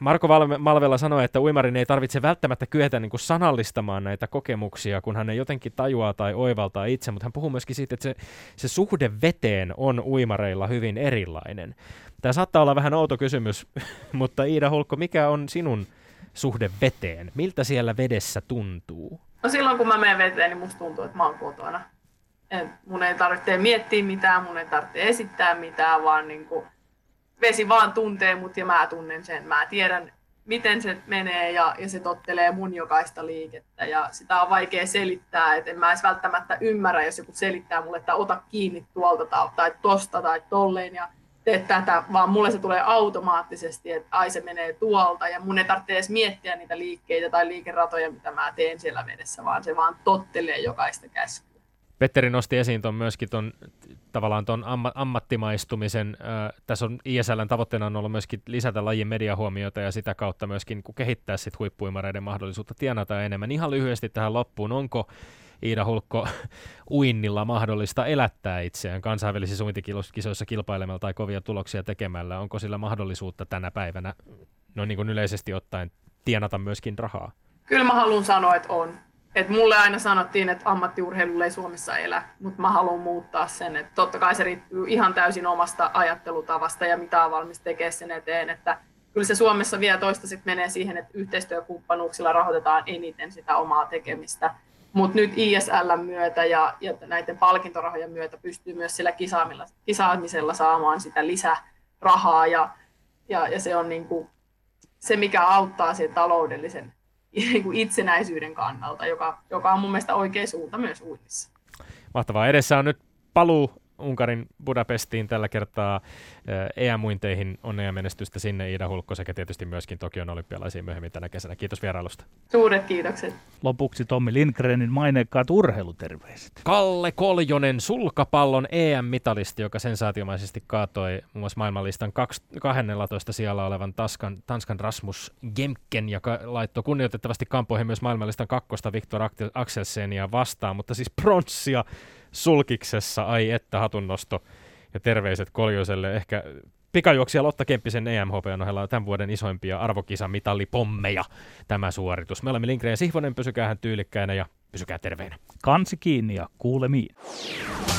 Marko Malvela sanoi, että uimarin ei tarvitse välttämättä kyetä niin kuin sanallistamaan näitä kokemuksia, kun hän ei jotenkin tajuaa tai oivaltaa itse, mutta hän puhuu myöskin siitä, että se suhde veteen on uimareilla hyvin erilainen. Tämä saattaa olla vähän outo kysymys, mutta Iida Hulkko, mikä on sinun suhde veteen? Miltä siellä vedessä tuntuu? No silloin, kun mä menen veteen, niin musta tuntuu, että mä oon kotona. Et mun ei tarvitse miettiä mitään, mun ei tarvitse esittää mitään, vaan niinku vesi vaan tuntee mut ja mä tunnen sen. Mä tiedän, miten se menee ja se tottelee mun jokaista liikettä ja sitä on vaikea selittää. Et en mä edes välttämättä ymmärrä, jos joku selittää mulle, että ota kiinni tuolta tai tosta tai tolleen ja tee tätä, vaan mulle se tulee automaattisesti, että ai se menee tuolta ja mun ei tarvitse edes miettiä niitä liikkeitä tai liikeratoja, mitä mä teen siellä vedessä, vaan se vaan tottelee jokaista käskyä. Petteri nosti esiin tuon myöskin tuon ammattimaistumisen. Tässä on ISL:n tavoitteena on ollut myöskin lisätä lajin mediahuomiota ja sitä kautta myöskin kehittää sit huippuuimareiden mahdollisuutta tienata enemmän. Ihan lyhyesti tähän loppuun, onko Iida Hulkko uinnilla mahdollista elättää itseään kansainvälisissä uintikisoissa kilpailemalla tai kovia tuloksia tekemällä? Onko sillä mahdollisuutta tänä päivänä, no niin kuin yleisesti ottaen, tienata myöskin rahaa? Kyllä mä haluan sanoa, että on. Et mulle aina sanottiin, että ammattiurheilulle ei Suomessa elä, mutta mä haluan muuttaa sen. Et totta kai se riippuu ihan täysin omasta ajattelutavasta ja mitä on valmis tekemään sen eteen. Että kyllä se Suomessa vielä toistaiseksi menee siihen, että yhteistyökumppanuuksilla rahoitetaan eniten sitä omaa tekemistä. Mutta nyt ISL:n myötä ja näiden palkintorahojen myötä pystyy myös sillä kisaamisella saamaan sitä lisärahaa. Ja se on niinku se, mikä auttaa sen taloudellisen itsenäisyyden kannalta, joka on mun mielestä oikea suunta myös uinnissa. Mahtavaa. Edessä on nyt paluu Unkarin Budapestiin tällä kertaa EM-uinteihin. Onnea menestystä sinne, Iida Hulkko, sekä tietysti myöskin Tokion olympialaisiin myöhemmin tänä kesänä. Kiitos vierailusta. Suuret kiitokset. Lopuksi Tommi Lindgrenin maineikkaat urheiluterveiset. Kalle Koljonen, sulkapallon EM-mitalisti, joka sensaatiomaisesti kaatoi muun muassa maailmanlistan 12 sijalla olevan Tanskan Rasmus Gemken, joka laittoi kunnioitettavasti kampoihin myös maailmanlistan kakkosta Viktor Axelsenia vastaan, mutta siis pronssia sulkiksessa, ai että hatunnosto ja terveiset Koljoselle. Ehkä pikajuoksija Lotta Kemppisen EMHP:n ohella tämän vuoden isoimpia arvokisamitallipommeja tämä suoritus. Me olemme Lindgren ja Sihvonen, pysykäähän tyylikkäinä ja pysykää terveinä. Kansi kiinni ja kuulemiin.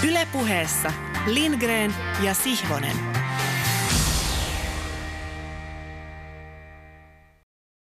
Yle Puheessa Lindgren ja Sihvonen.